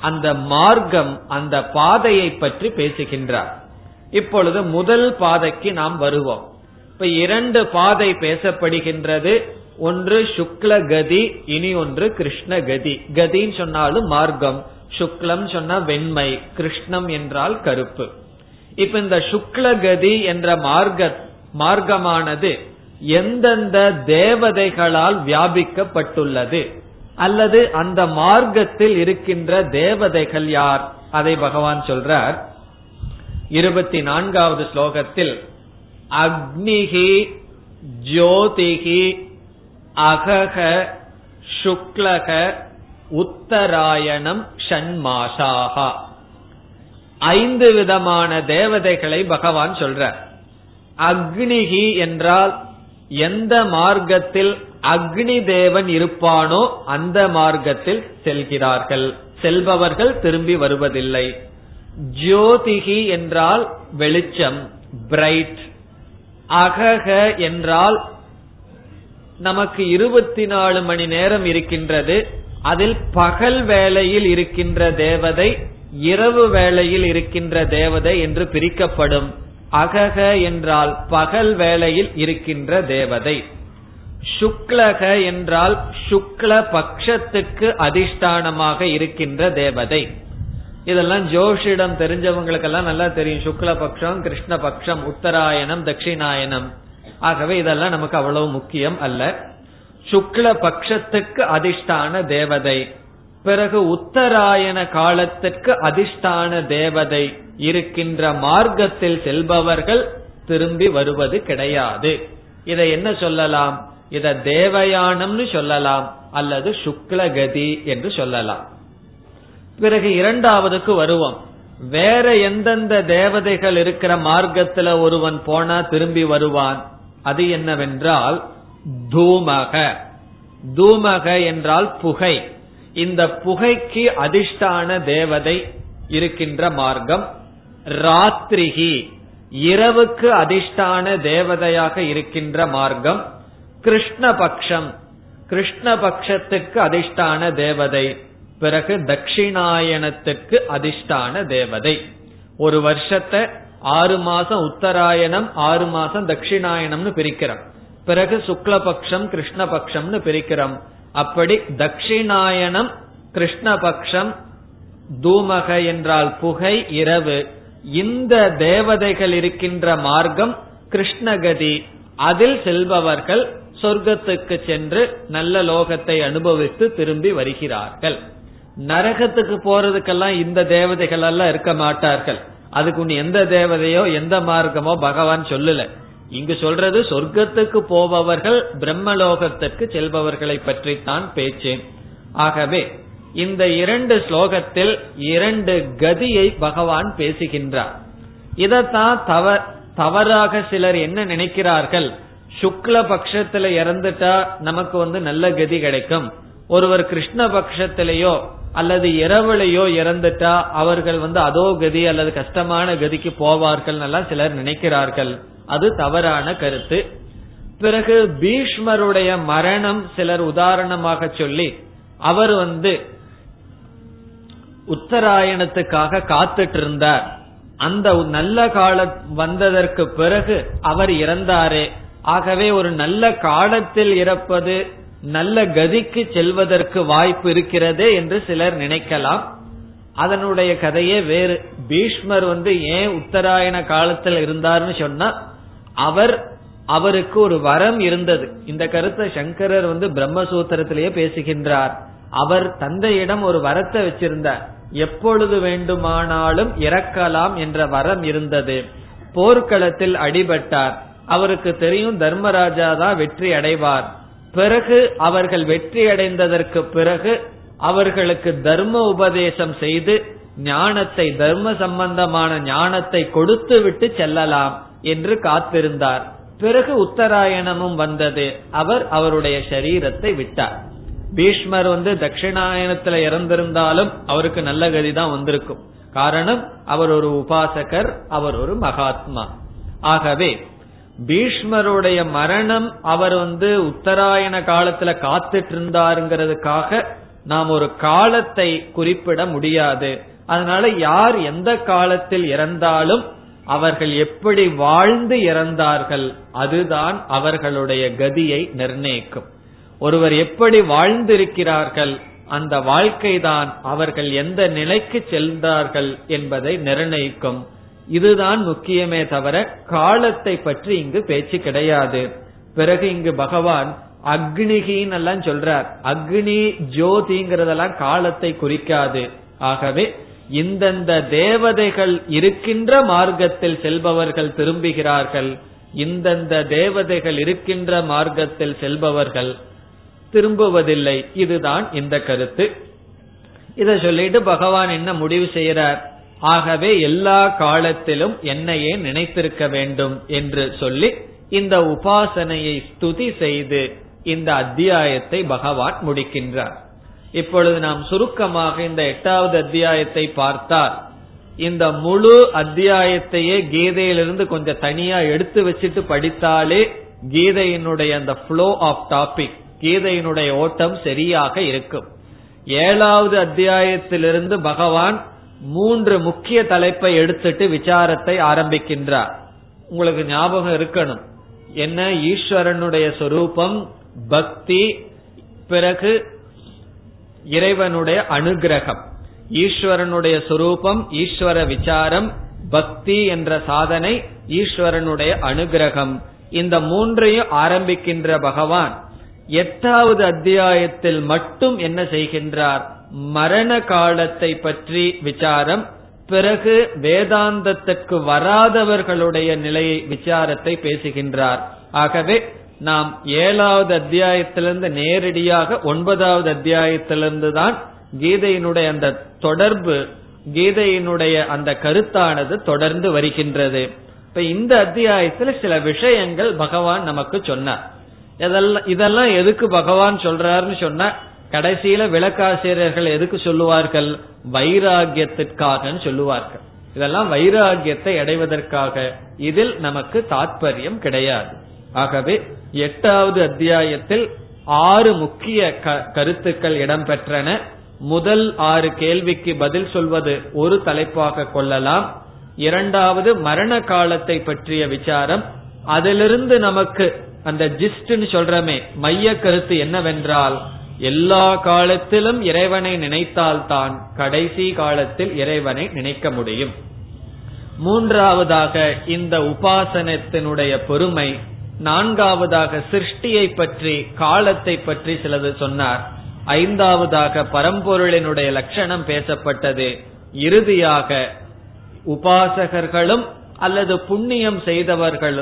அந்த மார்க்கம், அந்த பாதையை பற்றி பேசுகின்றார். இப்பொழுது முதல் பாதைக்கு நாம் வருவோம். இப்ப இரண்டு பாதை பேசப்படுகின்றது. ஒன்று சுக்லகதி, இனி ஒன்று கிருஷ்ணகதி. கதின்னு சொன்னாலும் மார்க்கம், சுக்லம் சொன்னா வெண்மை, கிருஷ்ணம் என்றால் கருப்பு. இப்ப இந்த சுக்லகதி என்ற மார்க்கமானது எந்தெந்த தேவதைகளால் வியாபிக்கப்பட்டுள்ளது, அல்லது அந்த மார்க்கத்தில் இருக்கின்ற தேவதைகள் யார், அதை பகவான் சொல்றார் 24வது ஸ்லோகத்தில். அக்னிஹி ஜோதிஹி அகஹ சுக்லக உத்தராயணம் ஷண்மாசாஹா, 5 விதமான தேவதைகளை பகவான் சொல்றார். அக்னிஹி என்றால் எந்த மார்க்கத்தில் அக்னி தேவன் இருப்பானோ அந்த மார்க்கத்தில் செல்கிறார்கள், செல்பவர்கள் திரும்பி வருவதில்லை. ஜோதிகி என்றால் வெளிச்சம், பிரைட். அகஹ என்றால் நமக்கு 24 மணி நேரம் இருக்கின்றது, அதில் பகல் வேளையில் இருக்கின்ற தேவதை, இரவு வேளையில் இருக்கின்ற தேவதை என்று பிரிக்கப்படும். அகஹ என்றால் பகல் வேளையில் இருக்கின்ற தேவதை. சுக்லக என்றால் சுக்ல பட்சத்துக்கு அதிஷ்டானமாக இருக்கின்ற தேவதை. இதெல்லாம் ஜோஷிடம் தெரிஞ்சவங்களுக்கெல்லாம் நல்லா தெரியும், சுக்ல பட்சம், கிருஷ்ண பட்சம், உத்தராயணம், தட்சிணாயனம். ஆகவே இதெல்லாம் நமக்கு அவ்வளவு முக்கியம் அல்ல. சுக்ல பட்சத்துக்கு அதிஷ்டான தேவதை, பிறகு உத்தராயண காலத்திற்கு அதிஷ்டான தேவதை இருக்கின்ற மார்க்கத்தில் செல்பவர்கள் திரும்பி வருவது கிடையாது. இதை என்ன சொல்லலாம்? இதை தேவயானம்னு சொல்லலாம், அல்லது சுக்லகதி என்று சொல்லலாம். பிறகு இரண்டாவதுக்கு வருவோம். வேற எந்தெந்த தேவதைகள் இருக்கிற மார்க்கத்துல ஒருவன் போனா திரும்பி வருவான், அது என்னவென்றால் தூமக. தூமக என்றால் புகை. இந்த புகைக்கு அதிஷ்டான தேவதை இருக்கின்ற மார்க்கம். ராத்திரிகி, இரவுக்கு அதிஷ்டான தேவதையாக இருக்கின்ற மார்க்கம். கிருஷ்ணபக்ஷம், கிருஷ்ணபக்ஷத்துக்கு அதிஷ்டான தேவதை. பிறகு தட்சிணாயனத்துக்கு அதிஷ்டான தேவதை. ஒரு வருஷத்தை 6 மாசம் உத்தராயணம், 6 மாசம் தட்சிணாயனம்னு பிரிக்கிறோம். பிறகு சுக்லபக்ஷம், கிருஷ்ணபக்ஷம்னு பிரிக்கிறோம். அப்படி தட்சிணாயனம், கிருஷ்ணபக்ஷம், தூமக என்றால் புகை, இரவு, இந்த தேவதைகள் இருக்கின்ற மார்க்கம் கிருஷ்ணகதி. அதில் செல்பவர்கள் சொர்க்கத்துக்கு சென்று நல்ல லோகத்தை அனுபவித்து திரும்பி வருகிறார்கள். நரகத்துக்கு போறதுக்கெல்லாம் இந்த தேவதைகள் எல்லாம் இருக்க மாட்டார்கள். அதுக்கு எந்த தேவதையோ எந்த மார்க்கமோ பகவான் சொல்லல. இங்கு சொல்றது சொர்க்கத்துக்கு போபவர்கள், பிரம்மலோகத்திற்கு செல்பவர்களை பற்றி தான் பேச்சு. ஆகவே இந்த 2 ஸ்லோகத்தில் 2 கதியை பகவான் பேசுகின்றார். இதத்தான் தவறாக சிலர் என்ன நினைக்கிறார்கள், சுக்ல பட்சத்துல இறந்துட்டா நமக்கு நல்ல கதி கிடைக்கும், ஒருவர் கிருஷ்ண பட்சத்திலேயோ அல்லது இரவுலையோ இறந்துட்டா அவர்கள் அதோ கதி அல்லது கஷ்டமான கதிக்கு போவார்கள் எல்லாம் சிலர் நினைக்கிறார்கள். அது தவறான கருத்து. பிறகு பீஷ்மருடைய மரணம் சிலர் உதாரணமாக சொல்லி, அவர் உத்தராயணத்துக்காக காத்துட்டு இருந்தார், அந்த நல்ல காலம் வந்ததற்கு பிறகு அவர் இறந்தாரே, ஆகவே ஒரு நல்ல காலத்தில் இறப்பது நல்ல கதிக்கு செல்வதற்கு வாய்ப்பு இருக்கிறதே என்று சிலர் நினைக்கலாம். அதனுடைய கதையே வேறு. பீஷ்மர் ஏன் உத்தராயண காலத்தில் இருந்தார்னு சொன்னா, அவருக்கு ஒரு வரம் இருந்தது. இந்த கருத்தை சங்கரர் பிரம்மசூத்திரத்திலேயே பேசுகின்றார். அவர் தந்தையிடம் ஒரு வரத்தை வச்சிருந்தார், எப்பொழுது வேண்டுமானாலும் இறக்கலாம் என்ற வரம் இருந்தது. போர்க்களத்தில் அடிபட்டார், அவருக்கு தெரியும் தர்மராஜா தான் வெற்றி அடைவார். பிறகு அவர்கள் வெற்றி அடைந்ததற்கு பிறகு அவர்களுக்கு தர்ம உபதேசம் செய்து ஞானத்தை, தர்ம சம்பந்தமான ஞானத்தை கொடுத்து விட்டு செல்லலாம் என்று காத்திருந்தார். பிறகு உத்தராயணமும் வந்தது, அவர் அவருடைய சரீரத்தை விட்டார். பீஷ்மர் தட்சிணாயணத்துல இறந்திருந்தாலும் அவருக்கு நல்ல கதிதான் வந்திருக்கும். காரணம், அவர் ஒரு உபாசகர், அவர் ஒரு மகாத்மா. ஆகவே பீஷ்மருடைய மரணம் அவர் உத்தராயண காலத்துல காத்துட்டு இருந்தாருங்கிறதுக்காக நாம் ஒரு காலத்தை குறிப்பிட முடியாது. அதனால யார் எந்த காலத்தில் இறந்தாலும் அவர்கள் எப்படி வாழ்ந்து இறந்தார்கள் அதுதான் அவர்களுடைய கதியை நிர்ணயிக்கும். ஒருவர் எப்படி வாழ்ந்திருக்கிறார்கள், அந்த வாழ்க்கை தான் அவர்கள் எந்த நிலைக்கு சென்றார்கள் என்பதை நிர்ணயிக்கும். இதுதான் முக்கியமே தவிர காலத்தை பற்றி இங்கு பேச்சு கிடையாது. பிறகு இங்கு பகவான் அக்னிகின்னு எல்லாம் சொல்றார். அக்னி ஜோதிங்கிறதெல்லாம் காலத்தை குறிக்காது. ஆகவே இந்தந்த தேவதைகள் இருக்கின்ற மார்க்கத்தில் செல்பவர்கள் திரும்புகிறார்கள், இந்தந்த தேவதைகள் இருக்கின்ற மார்க்கத்தில் செல்பவர்கள் திரும்புவதில்லை. இதுதான் இந்த கருத்து. இதை சொல்லிட்டு பகவான் என்ன முடிவு செய்கிறார்? ஆகவே எல்லா காலத்திலும் என்னையே நினைத்திருக்க வேண்டும் என்று சொல்லி இந்த உபாசனையை ஸ்துதி செய்து இந்த அத்தியாயத்தை பகவான் முடிக்கின்றார். இப்பொழுது நாம் சுருக்கமாக இந்த 8வது அத்தியாயத்தை பார்த்தால், இந்த முழு அத்தியாயத்தையே கீதையிலிருந்து கொஞ்சம் தனியா எடுத்து வச்சிட்டு படித்தாலே கீதையினுடைய அந்த ஃப்ளோ ஆஃப் டாபிக், கீதையினுடைய ஓட்டம் சரியாக இருக்கும். 7வது அத்தியாயத்திலிருந்து பகவான் 3 முக்கிய தலைப்பை எடுத்துட்டு விசாரத்தை ஆரம்பிக்கின்றார். உங்களுக்கு ஞாபகம் இருக்கணும் என்ன? ஈஸ்வரனுடைய சொரூபம், பக்தி, பிறகு இறைவனுடைய அனுகிரகம். ஈஸ்வரனுடைய சொரூபம், ஈஸ்வர விசாரம், பக்தி என்ற சாதனை, ஈஸ்வரனுடைய அனுகிரகம். இந்த 3ஐயும் ஆரம்பிக்கின்ற பகவான் 8வது அத்தியாயத்தில் மட்டும் என்ன செய்கின்றார்? மரண காலத்தை பற்றி விசாரம், பிறகு வேதாந்தத்திற்கு வராதவர்களுடைய நிலையை விசாரத்தை பேசுகின்றார். ஆகவே நாம் 7வது அத்தியாயத்திலிருந்து நேரடியாக 9வது அத்தியாயத்திலிருந்து தான் கீதையினுடைய அந்த தொடர்பு, கீதையினுடைய அந்த கருத்தானது தொடர்ந்து வருகின்றது. இப்ப இந்த அத்தியாயத்தில் சில விஷயங்கள் பகவான் நமக்கு சொன்னார். இதெல்லாம் எதுக்கு பகவான் சொல்றாருன்னு சொன்ன கடைசியில விளக்காசிரியர்கள் எதுக்கு சொல்லுவார்கள்? வைராகியத்திற்காக சொல்லுவார்கள். இதெல்லாம் வைராகியத்தை அடைவதற்காக, இதில் நமக்கு தாற்பயம் கிடையாது. ஆகவே 8வது அத்தியாயத்தில் 6 முக்கிய கருத்துக்கள் இடம்பெற்றன. முதல் 6 கேள்விக்கு பதில் சொல்வது ஒரு தலைப்பாக கொள்ளலாம். 2வது மரண காலத்தை பற்றிய விசாரம். அதிலிருந்து நமக்கு அந்த ஜிஸ்ட்னு சொல்றமே மைய கருத்து என்னவென்றால், எல்லா காலத்திலும் இறைவனை நினைத்தால்தான் கடைசி காலத்தில் இறைவனை நினைக்க முடியும். 3வதாக இந்த உபாசனத்தினுடைய பெருமை. 4வதாக சிருஷ்டியை பற்றி, காலத்தை பற்றி சிலது சொன்னார். 5வதாக பரம்பொருளினுடைய லட்சணம் பேசப்பட்டது. இறுதியாக உபாசகர்களும் அல்லது புண்ணியம் செய்தவர்கள்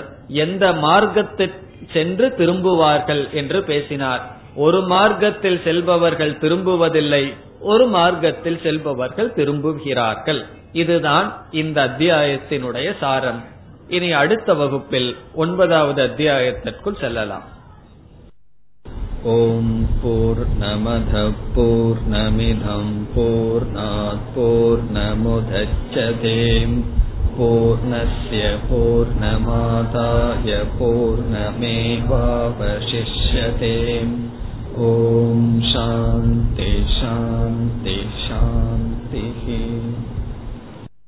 எந்த மார்க்கத்தில் சென்று திரும்புவார்கள் என்று பேசினார். ஒரு மார்க்கத்தில் செல்பவர்கள் திரும்புவதில்லை, ஒரு மார்க்கத்தில் செல்பவர்கள் திரும்புகிறார்கள். இதுதான் இந்த அத்தியாயத்தினுடைய சாரம். இனி அடுத்த வகுப்பில் 9வது அத்தியாயத்திற்குள் செல்லலாம். ஓம் பூர்ணமத பூர்ணமிதம் பூர்ணாத் பூர்ணமுதச்யதே பூர்ணஸ்ய பூர்ணமாதாய பூர்ணமேவாவசிஷ்யதே. ஓம் சாந்தி சாந்தி சாந்தி.